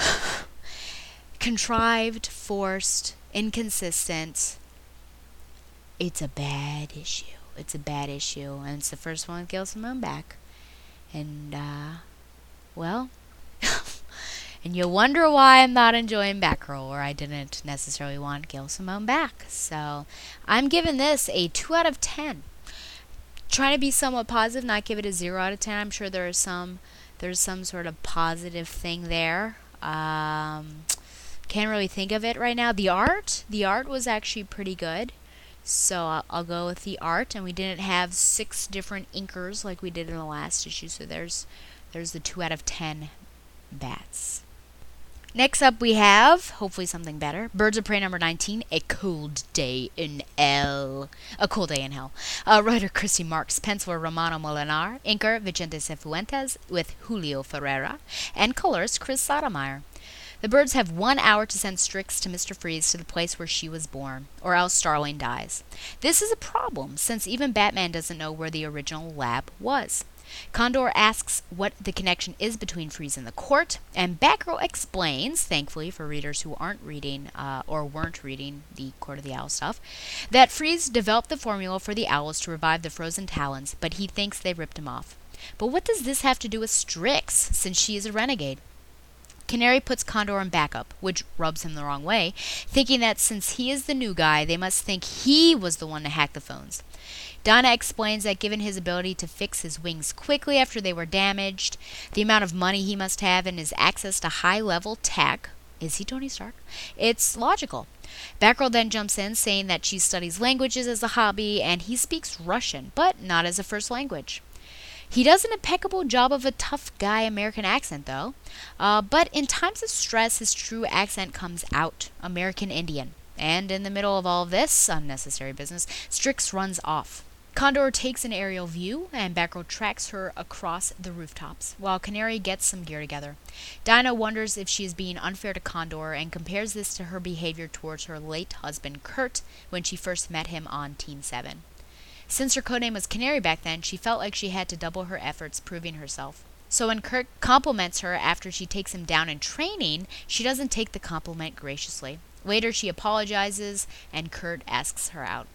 contrived, forced, inconsistent, it's a bad issue. It's a bad issue, and it's the first one with Gail Simone back. And, well, and you wonder why I'm not enjoying Batgirl, or I didn't necessarily want Gail Simone back. So, I'm giving this a 2 out of 10. Trying to be somewhat positive, not give it a 0 out of 10. I'm sure there's some sort of positive thing there. Can't really think of it right now. The art was actually pretty good. So I'll go with the art, and we didn't have 6 different inkers like we did in the last issue, so there's the 2 out of 10 bats. Next up we have, hopefully something better, Birds of Prey number 19, A Cold Day in Hell. A Cold Day in Hell. Writer Christy Marks, penciler Romano Molinar, inker Vicente Cifuentes with Julio Ferreira, and colorist Chris Sotomayor. The birds have 1 hour to send Strix to Mr. Freeze to the place where she was born, or else Starling dies. This is a problem, since even Batman doesn't know where the original lab was. Condor asks what the connection is between Freeze and the court, and Batgirl explains, thankfully for readers who aren't reading or weren't reading the Court of the Owl stuff, that Freeze developed the formula for the owls to revive the frozen talons, but he thinks they ripped him off. But what does this have to do with Strix, since she is a renegade? Canary puts Condor in backup, which rubs him the wrong way, thinking that since he is the new guy, they must think he was the one to hack the phones. Donna explains that given his ability to fix his wings quickly after they were damaged, the amount of money he must have, and his access to high-level tech, is he Tony Stark? It's logical. Batgirl then jumps in, saying that she studies languages as a hobby, and he speaks Russian, but not as a first language. He does an impeccable job of a tough guy American accent, though. But in times of stress, his true accent comes out, American Indian. And in the middle of all of this unnecessary business, Strix runs off. Condor takes an aerial view, and Batgirl tracks her across the rooftops, while Canary gets some gear together. Dinah wonders if she is being unfair to Condor, and compares this to her behavior towards her late husband, Kurt, when she first met him on Team 7. Since her codename was Canary back then, she felt like she had to double her efforts proving herself. So when Kurt compliments her after she takes him down in training, she doesn't take the compliment graciously. Later, she apologizes, and Kurt asks her out.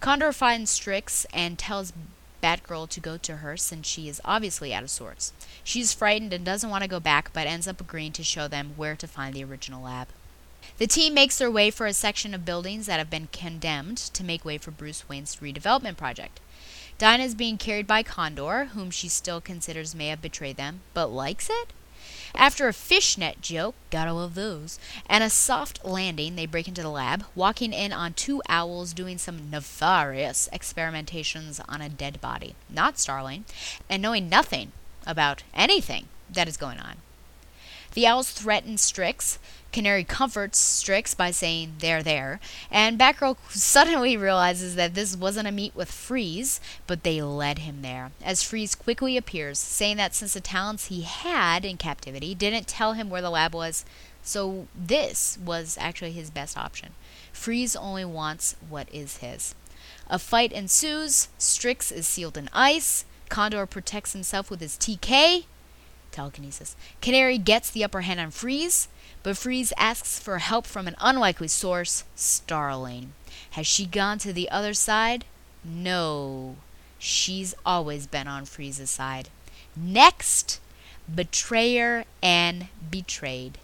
Condor finds Strix and tells Batgirl to go to her, since she is obviously out of sorts. She's frightened and doesn't want to go back, but ends up agreeing to show them where to find the original lab. The team makes their way for a section of buildings that have been condemned to make way for Bruce Wayne's redevelopment project. Dinah is being carried by Condor, whom she still considers may have betrayed them, but likes it? After a fishnet joke, gotta love those, and a soft landing, they break into the lab, walking in on 2 owls doing some nefarious experimentations on a dead body, not Starling, and knowing nothing about anything that is going on. The owls threaten Strix. Canary comforts Strix by saying, "They're there," and Batgirl suddenly realizes that this wasn't a meet with Freeze, but they led him there, as Freeze quickly appears, saying that since the talents he had in captivity didn't tell him where the lab was, so this was actually his best option. Freeze only wants what is his. A fight ensues, Strix is sealed in ice, Condor protects himself with his TK, telekinesis. Canary gets the upper hand on Freeze, but Freeze asks for help from an unlikely source, Starling. Has she gone to the other side? No. She's always been on Freeze's side. Next, betrayer and betrayed.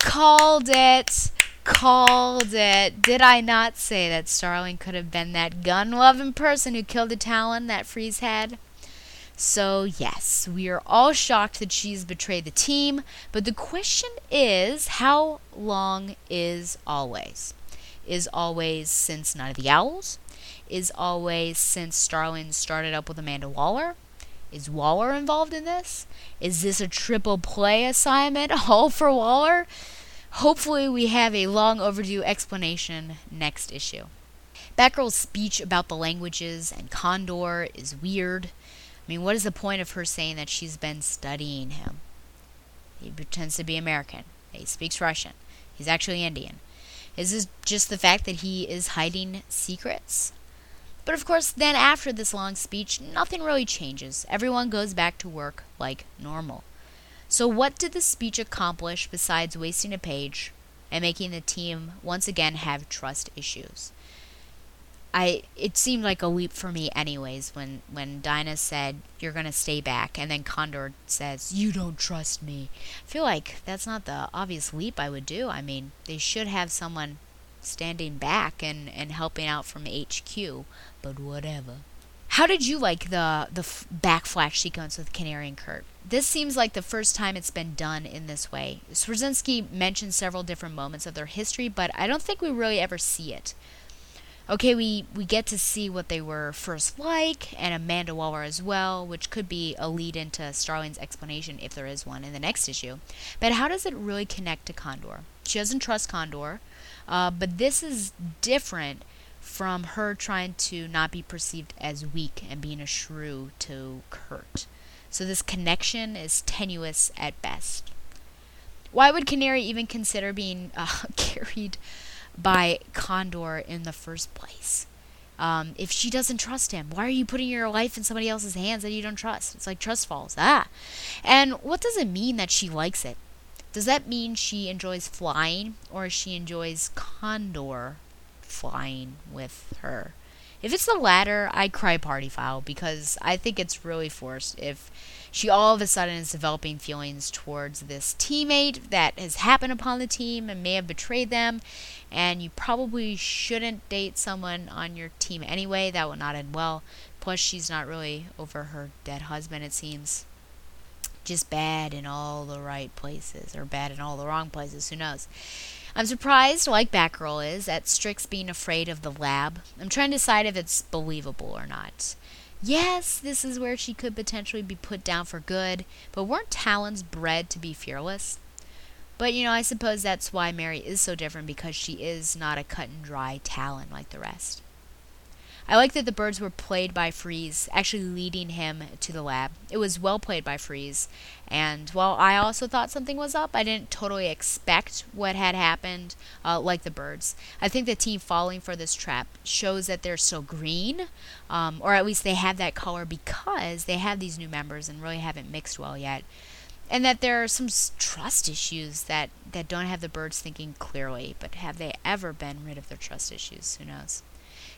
Called it. Called it. Did I not say that Starling could have been that gun-loving person who killed the Talon that Freeze had? So yes, we are all shocked that she's betrayed the team, but the question is, how long is always? Is always since Night of the Owls? Is always since Starling started up with Amanda Waller? Is Waller involved in this? Is this a triple play assignment all for Waller? Hopefully we have a long overdue explanation next issue. Batgirl's speech about the languages and Condor is weird. I mean, what is the point of her saying that she's been studying him? He pretends to be American. He speaks Russian. He's actually Indian. Is this just the fact that he is hiding secrets? But of course, then after this long speech, nothing really changes. Everyone goes back to work like normal. So what did the speech accomplish besides wasting a page and making the team once again have trust issues? It seemed like a leap for me anyways when Dinah said, "You're going to stay back," and then Condor says, "You don't trust me." I feel like that's not the obvious leap I would do. I mean, they should have someone standing back and helping out from HQ, but whatever. How did you like the backflash sequence with Canary and Kurt? This seems like the first time it's been done in this way. Straczynski mentioned several different moments of their history, but I don't think we really ever see it. Okay, we get to see what they were first like, and Amanda Waller as well, which could be a lead into Starling's explanation if there is one in the next issue. But how does it really connect to Condor? She doesn't trust Condor, but this is different from her trying to not be perceived as weak and being a shrew to Kurt. So this connection is tenuous at best. Why would Canary even consider being carried by Condor in the first place? If she doesn't trust him, why are you putting your life in somebody else's hands that you don't trust? It's like trust falls. And what does it mean that she likes it? Does that mean she enjoys flying, or she enjoys Condor flying with her? If it's the latter, I cry party foul, because I think it's really forced if she all of a sudden is developing feelings towards this teammate that has happened upon the team and may have betrayed them, and you probably shouldn't date someone on your team anyway. That would not end well. Plus, she's not really over her dead husband, it seems. Just bad in all the right places, or bad in all the wrong places, who knows. I'm surprised, like Batgirl is, at Strix being afraid of the lab. I'm trying to decide if it's believable or not. Yes, this is where she could potentially be put down for good, but weren't Talons bred to be fearless? But, you know, I suppose that's why Mary is so different, because she is not a cut-and-dry Talon like the rest. I like that the birds were played by Freeze, actually leading him to the lab. It was well played by Freeze, and while I also thought something was up, I didn't totally expect what had happened, like the birds. I think the team falling for this trap shows that they're so green, or at least they have that color because they have these new members and really haven't mixed well yet, and that there are some trust issues that don't have the birds thinking clearly, but have they ever been rid of their trust issues? Who knows?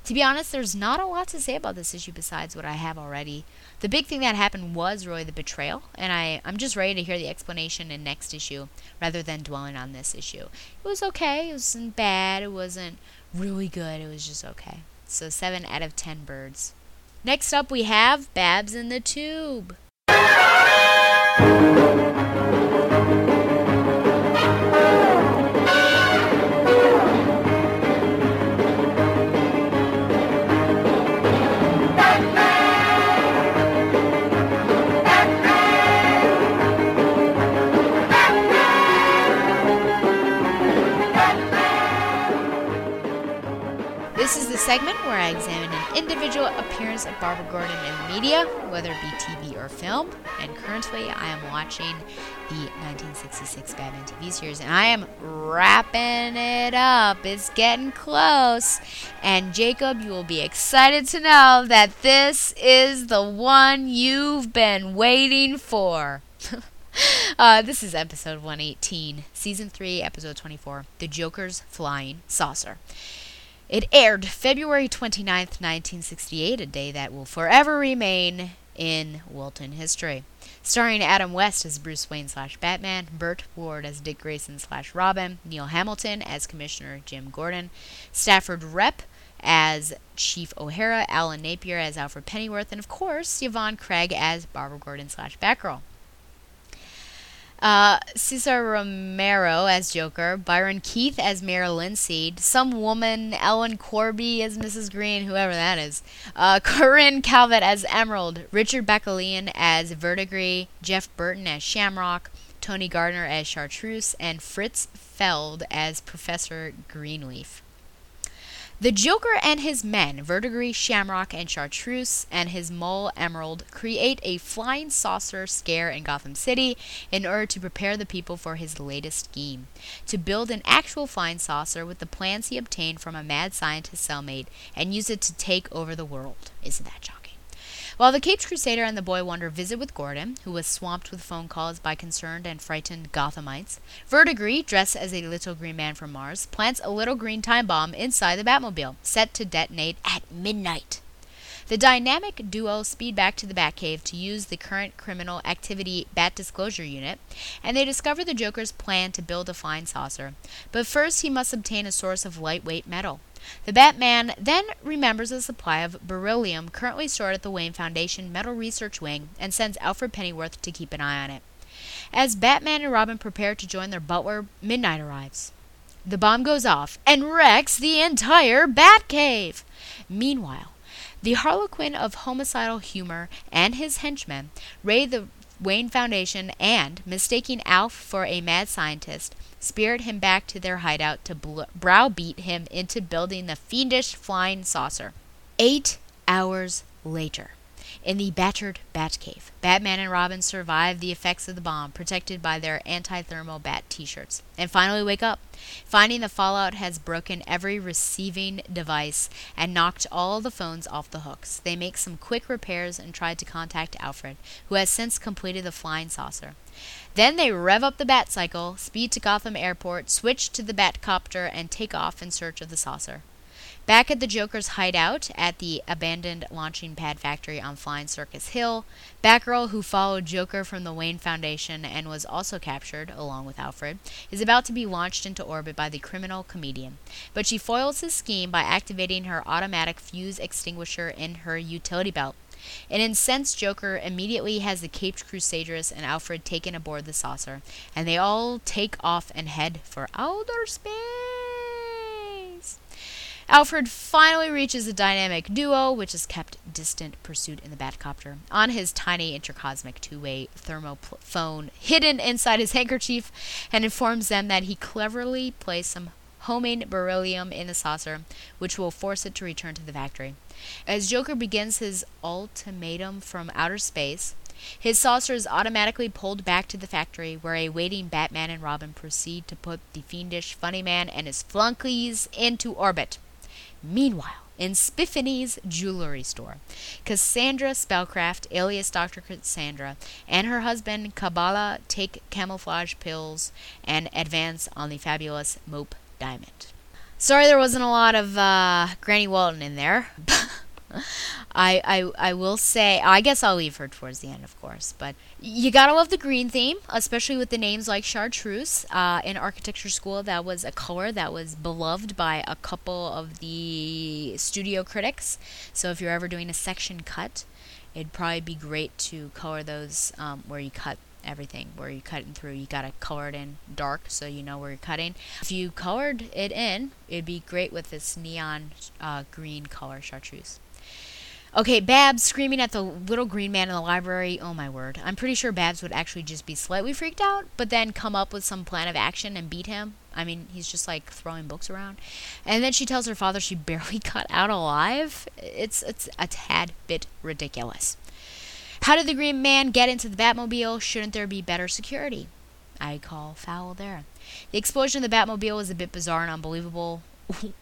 To be honest, there's not a lot to say about this issue besides what I have already. The big thing that happened was really the betrayal, and I'm just ready to hear the explanation in next issue rather than dwelling on this issue. It was okay. It wasn't bad. It wasn't really good. It was just okay. So 7 out of 10 birds. Next up we have Babs in the Tube. This is the segment where I examine an individual appearance of Barbara Gordon in the media, whether it be TV or film, and currently I am watching the 1966 Batman TV series, and I am wrapping it up. It's getting close, and Jacob, you will be excited to know that this is the one you've been waiting for. This is episode 118, season 3, episode 24, The Joker's Flying Saucer. It aired February 29th, 1968, a day that will forever remain in Walton history. Starring Adam West as Bruce Wayne / Batman, Burt Ward as Dick Grayson / Robin, Neil Hamilton as Commissioner Jim Gordon, Stafford Repp as Chief O'Hara, Alan Napier as Alfred Pennyworth, and of course, Yvonne Craig as Barbara Gordon / Batgirl. Cesar Romero as Joker, Byron Keith as Mayor Linseed, some woman, Ellen Corby as Mrs. Green, whoever that is, Corinne Calvet as Emerald, Richard Bacalian as Verdigris, Jeff Burton as Shamrock, Tony Gardner as Chartreuse, and Fritz Feld as Professor Greenleaf. The Joker and his men, Verdigris, Shamrock, and Chartreuse, and his mole, Emerald, create a flying saucer scare in Gotham City in order to prepare the people for his latest scheme, to build an actual flying saucer with the plans he obtained from a mad scientist cellmate and use it to take over the world. Isn't that shocking? While the Caped Crusader and the Boy Wonder visit with Gordon, who was swamped with phone calls by concerned and frightened Gothamites, Verdigris, dressed as a little green man from Mars, plants a little green time bomb inside the Batmobile, set to detonate at midnight. The dynamic duo speed back to the Batcave to use the current criminal activity Bat Disclosure Unit, and they discover the Joker's plan to build a flying saucer. But first, he must obtain a source of lightweight metal. The Batman then remembers a supply of beryllium currently stored at the Wayne Foundation Metal Research Wing and sends Alfred Pennyworth to keep an eye on it. As Batman and Robin prepare to join their butler, midnight arrives. The bomb goes off and wrecks the entire Batcave. Meanwhile, the Harlequin of homicidal humor and his henchmen raid the Wayne Foundation and, mistaking Alf for a mad scientist, spirit him back to their hideout to browbeat him into building the fiendish flying saucer. 8 hours later, in the battered Batcave, Batman and Robin survive the effects of the bomb, protected by their anti-thermal bat t-shirts, and finally wake up, finding the fallout has broken every receiving device and knocked all the phones off the hooks. They make some quick repairs and try to contact Alfred, who has since completed the flying saucer. Then they rev up the Batcycle, speed to Gotham Airport, switch to the Batcopter, and take off in search of the saucer. Back at the Joker's hideout at the abandoned launching pad factory on Flying Circus Hill, Batgirl, who followed Joker from the Wayne Foundation and was also captured, along with Alfred, is about to be launched into orbit by the criminal comedian. But she foils his scheme by activating her automatic fuse extinguisher in her utility belt. An incensed Joker immediately has the Caped Crusaders and Alfred taken aboard the saucer, and they all take off and head for outer space. Alfred finally reaches the dynamic duo, which is kept distant pursuit in the Batcopter, on his tiny intercosmic two-way thermophone hidden inside his handkerchief, and informs them that he cleverly placed some homing beryllium in the saucer, which will force it to return to the factory. As Joker begins his ultimatum from outer space, his saucer is automatically pulled back to the factory, where a waiting Batman and Robin proceed to put the fiendish Funny Man and his flunkies into orbit. Meanwhile, in Spiffany's jewelry store, Cassandra Spellcraft, alias Dr. Cassandra, and her husband Kabbalah take camouflage pills and advance on the fabulous Mope Diamond. Sorry there wasn't a lot of Granny Walton in there. I will say, I guess I'll leave her towards the end, of course, but you gotta love the green theme, especially with the names like Chartreuse. In architecture school, that was a color that was beloved by a couple of the studio critics, so if you're ever doing a section cut, it'd probably be great to color those where you cut everything, where you're cutting through. You gotta color it in dark so you know where you're cutting. If you colored it in, it'd be great with this neon green color, Chartreuse. Okay, Babs screaming at the little green man in the library. Oh my word. I'm pretty sure Babs would actually just be slightly freaked out, but then come up with some plan of action and beat him. I mean, he's just like throwing books around. And then she tells her father she barely got out alive. It's a tad bit ridiculous. How did the green man get into the Batmobile? Shouldn't there be better security? I call foul there. The explosion of the Batmobile was a bit bizarre and unbelievable.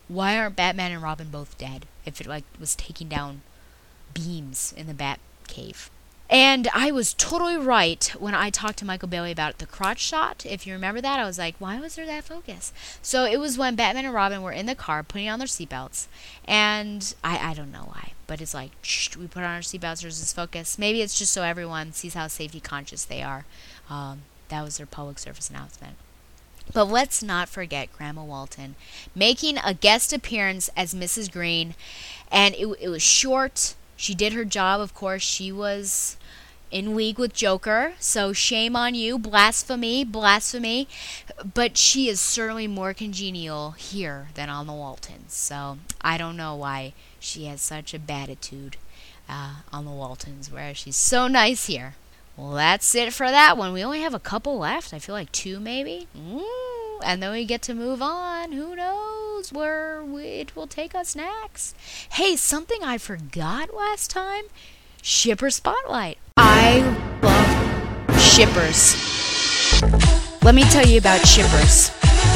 Why aren't Batman and Robin both dead if it was taking down beams in the Batcave? And I was totally right when I talked to Michael Bailey about the crotch shot. If you remember that, I was like, why was there that focus? So it was when Batman and Robin were in the car putting on their seatbelts. And I don't know why, but it's like, we put on our seatbelts, there's this focus. Maybe it's just so everyone sees how safety conscious they are. That was their public service announcement. But let's not forget Grandma Walton making a guest appearance as Mrs. Green. And it was short. She did her job, of course. She was in league with Joker, so shame on you, blasphemy, but she is certainly more congenial here than on the Waltons, so I don't know why she has such a batitude on the Waltons, whereas she's so nice here. Well, that's it for that one. We only have a couple left, I feel like two maybe, and then we get to move on. Who knows where it will take us next. Hey, something I forgot last time, Shipper Spotlight. I love shippers. Let me tell you about shippers.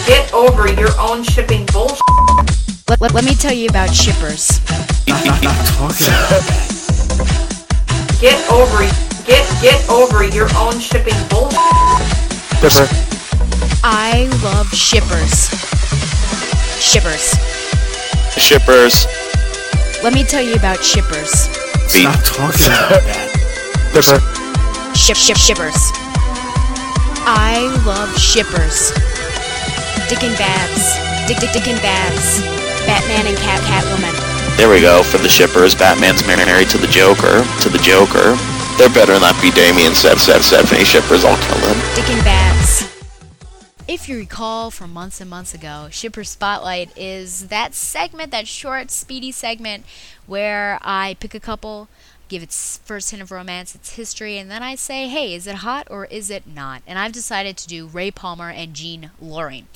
Get over your own shipping bullshit. Let me tell you about shippers. Not talking about that. Get over your own shipping bullshit. Shipper. I love shippers. Shippers. Let me tell you about shippers. Not talking about that. Shippers. I love shippers. Dick and Babs. Batman and Catwoman. There we go. For the shippers, Batman's married to the Joker. There better not be Damien said. If any shippers, I'll kill them. Dick and Babs. If you recall from months and months ago, Shipper Spotlight is that segment, that short, speedy segment where I pick a couple, give its first hint of romance, its history, and then I say, hey, is it hot or is it not? And I've decided to do Ray Palmer and Jean Loring.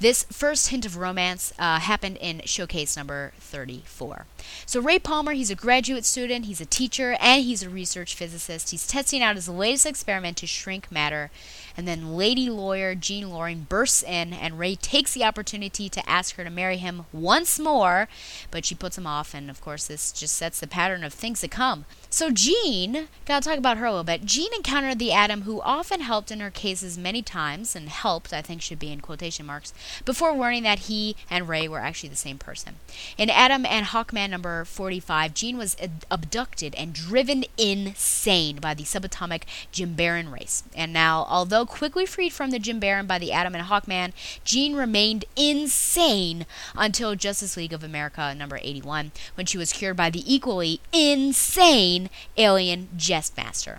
This first hint of romance happened in showcase number 34. So Ray Palmer, he's a graduate student, he's a teacher, and he's a research physicist. He's testing out his latest experiment to shrink matter. And then lady lawyer Jean Loring bursts in, and Ray takes the opportunity to ask her to marry him once more, but she puts him off, and of course this just sets the pattern of things to come. So Jean, gotta talk about her a little bit. Jean encountered the Atom, who often helped in her cases many times, and helped, I think should be in quotation marks, before learning that he and Ray were actually the same person. In Atom and Hawkman number 45, Jean was abducted and driven insane by the subatomic Jimbaran race. And now, although quickly freed from the Jimbaran by the Atom and Hawkman, Jean remained insane until Justice League of America number 81, when she was cured by the equally insane alien Jestmaster.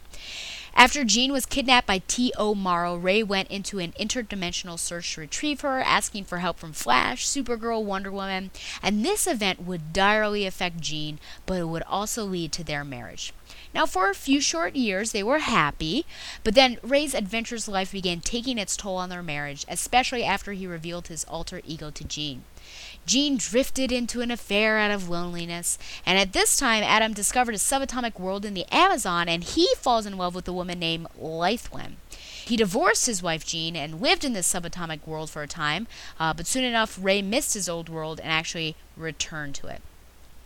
After Jean was kidnapped by T.O. Morrow, Ray went into an interdimensional search to retrieve her, asking for help from Flash, Supergirl, Wonder Woman, and this event would direly affect Jean, but it would also lead to their marriage. Now, for a few short years, they were happy, but then Ray's adventurous life began taking its toll on their marriage, especially after he revealed his alter ego to Jean. Jean drifted into an affair out of loneliness, and at this time, Adam discovered a subatomic world in the Amazon, and he falls in love with a woman named Lythwin. He divorced his wife, Jean, and lived in this subatomic world for a time, but soon enough, Ray missed his old world and actually returned to it.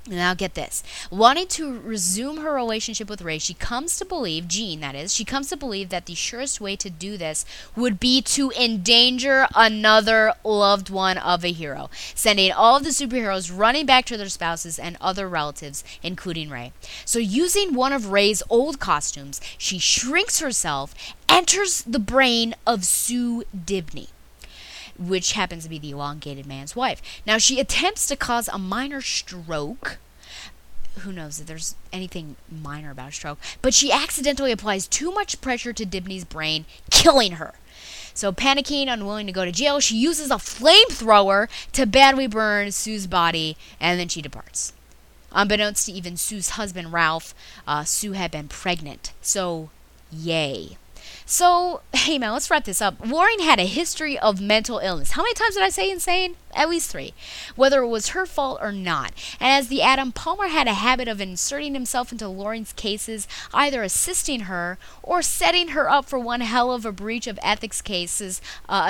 Now get this. Wanting to resume her relationship with Ray, Jean comes to believe that the surest way to do this would be to endanger another loved one of a hero, sending all of the superheroes running back to their spouses and other relatives, including Ray. So using one of Ray's old costumes, she shrinks herself, enters the brain of Sue Dibney, which happens to be the elongated man's wife. Now, she attempts to cause a minor stroke. Who knows if there's anything minor about stroke? But she accidentally applies too much pressure to Dibney's brain, killing her. So panicking, unwilling to go to jail, she uses a flamethrower to badly burn Sue's body, and then she departs. Unbeknownst to even Sue's husband, Ralph, Sue had been pregnant. So, yay. So, hey man, let's wrap this up. Loring had a history of mental illness. How many times did I say insane? At least 3. Whether it was her fault or not. And as the Atom, Palmer had a habit of inserting himself into Loring's cases, either assisting her or setting her up for one hell of a breach of ethics cases,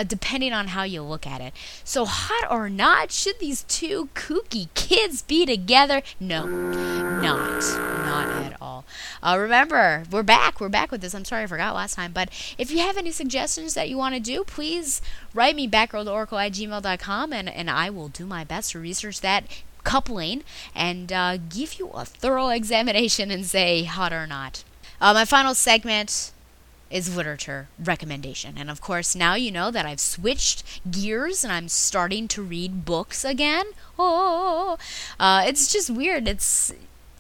depending on how you look at it. So hot or not, should these two kooky kids be together? No, not at all. Remember, we're back with this. I'm sorry I forgot last time, but if you have any suggestions that you want to do, please write me batgirltoracle@gmail.com, and I will do my best to research that coupling and give you a thorough examination and say hot or not. My final segment is literature recommendation. And of course, now you know that I've switched gears and I'm starting to read books again. It's just weird. It's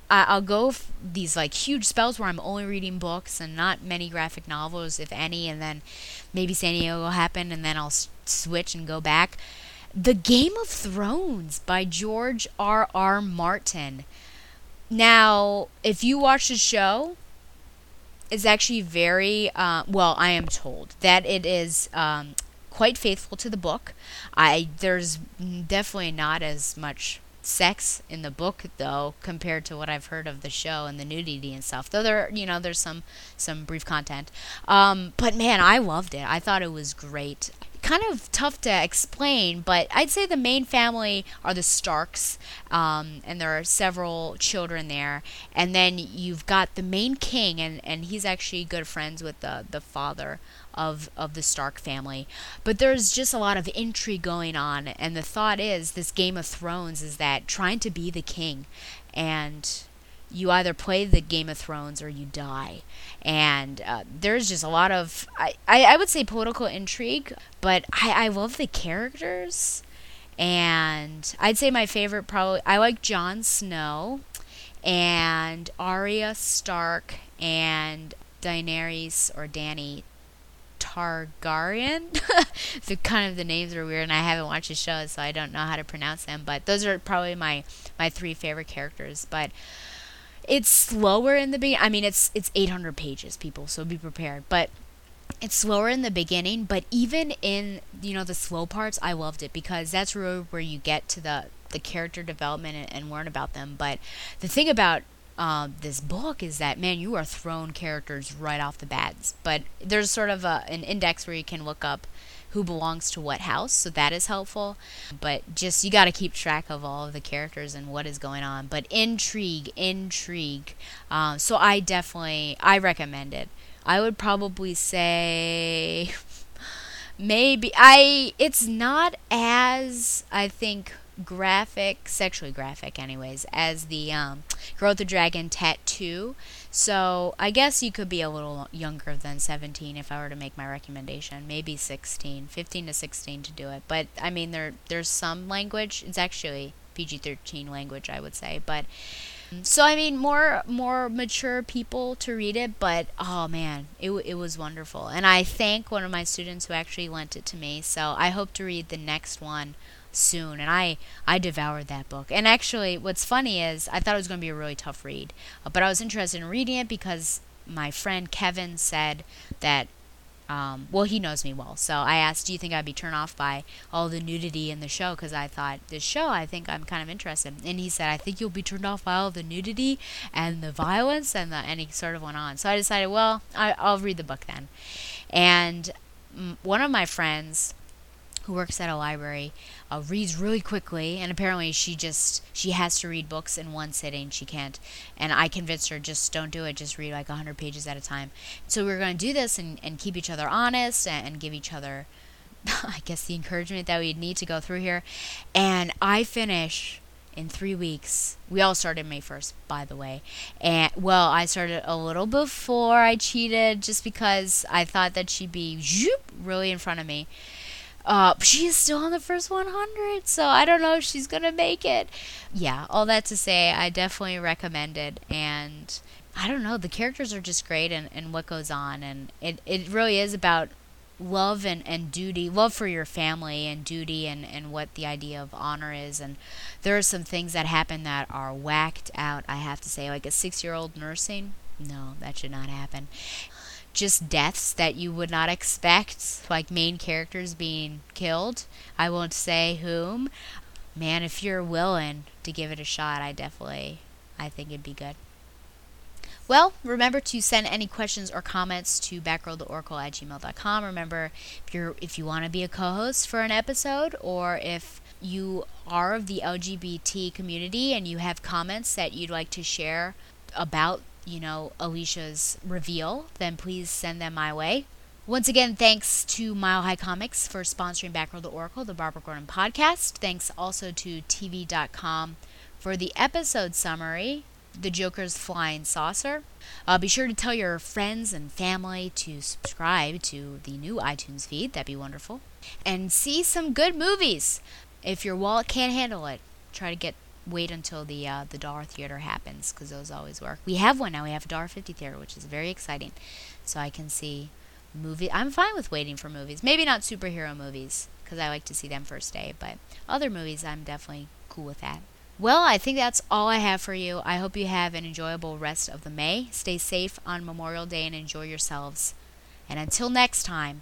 I'll go these like huge spells where I'm only reading books and not many graphic novels, if any, and then maybe San Diego will happen, and then I'll switch and go back. The Game of Thrones by George R.R. Martin. Now, if you watch the show, it's actually very, well, I am told that it is quite faithful to the book. There's definitely not as much sex in the book, though, compared to what I've heard of the show and the nudity and stuff. Though there, you know, there's some brief content. But man, I loved it. I thought it was great. Kind of tough to explain, but I'd say the main family are the Starks, and there are several children there. And then you've got the main king, and he's actually good friends with the father of the Stark family. But there's just a lot of intrigue going on, and the thought is this Game of Thrones is that trying to be the king, and you either play the Game of Thrones or you die. And there's just a lot of, I would say, political intrigue, but I love the characters. And I'd say my favorite probably, I like Jon Snow and Arya Stark and Daenerys or Dany Targaryen. The kind of the names are weird, and I haven't watched the show, so I don't know how to pronounce them. But those are probably my three favorite characters. But it's slower in the beginning. I mean, it's 800 pages, people, so be prepared. But it's slower in the beginning, but even in, you know, the slow parts, I loved it, because that's really where you get to the character development and learn about them. But the thing about this book is that, man, you are thrown characters right off the bats. But there's sort of an index where you can look up who belongs to what house, so that is helpful. But just, you got to keep track of all of the characters and what is going on. But intrigue. So I recommend it. I would probably say maybe it's not as, I think, graphic, sexually graphic anyways, as the Girl with the Dragon Tattoo. So I guess you could be a little younger than 17 if I were to make my recommendation. Maybe 15 to 16 to do it. But I mean, there's some language. It's actually PG-13 language, I would say. But so I mean, more mature people to read it. But oh man, it was wonderful. And I thank one of my students who actually lent it to me. So I hope to read the next one soon, and I devoured that book. And actually, what's funny is I thought it was going to be a really tough read, but I was interested in reading it because my friend Kevin said that, well, he knows me well, so I asked, do you think I'd be turned off by all the nudity in the show? Because I thought, this show, I think I'm kind of interested. And he said, I think you'll be turned off by all the nudity and the violence, and he sort of went on. So I decided, well, I'll read the book then. And one of my friends who works at a library reads really quickly, and apparently she has to read books in one sitting. She can't, and I convinced her, just don't do it, just read like 100 pages at a time. So we were going to do this and keep each other honest and give each other, I guess, the encouragement that we need to go through here. And I finish in 3 weeks. We all started May 1st, by the way. And well, I started a little before. I cheated just because I thought that she'd be really in front of me. She is still on the first 100, so I don't know if she's going to make it. Yeah, all that to say, I definitely recommend it. And I don't know, the characters are just great, and what goes on. And it really is about love and duty, love for your family and duty, and what the idea of honor is. And there are some things that happen that are whacked out, I have to say, like a 6-year-old nursing. No, that should not happen. Just deaths that you would not expect, like main characters being killed. I won't say whom. Man, if you're willing to give it a shot, I think it'd be good. Well, remember to send any questions or comments to batgirltheoracle@gmail.com. Remember, if you want to be a co-host for an episode, or if you are of the LGBT community and you have comments that you'd like to share about, you know, Alicia's reveal, then please send them my way. Once again, thanks to Mile High Comics for sponsoring Batgirl the Oracle, the Barbara Gordon podcast. Thanks also to TV.com for the episode summary, The Joker's Flying Saucer. Be sure to tell your friends and family to subscribe to the new iTunes feed. That'd be wonderful. And see some good movies. If your wallet can't handle it, try to get wait until the dollar theater happens, because those always work. We have one now. We have a $1.50 theater, which is very exciting. So I can see movies. I'm fine with waiting for movies. Maybe not superhero movies, because I like to see them first day. But other movies, I'm definitely cool with that. Well, I think that's all I have for you. I hope you have an enjoyable rest of the May. Stay safe on Memorial Day and enjoy yourselves. And until next time,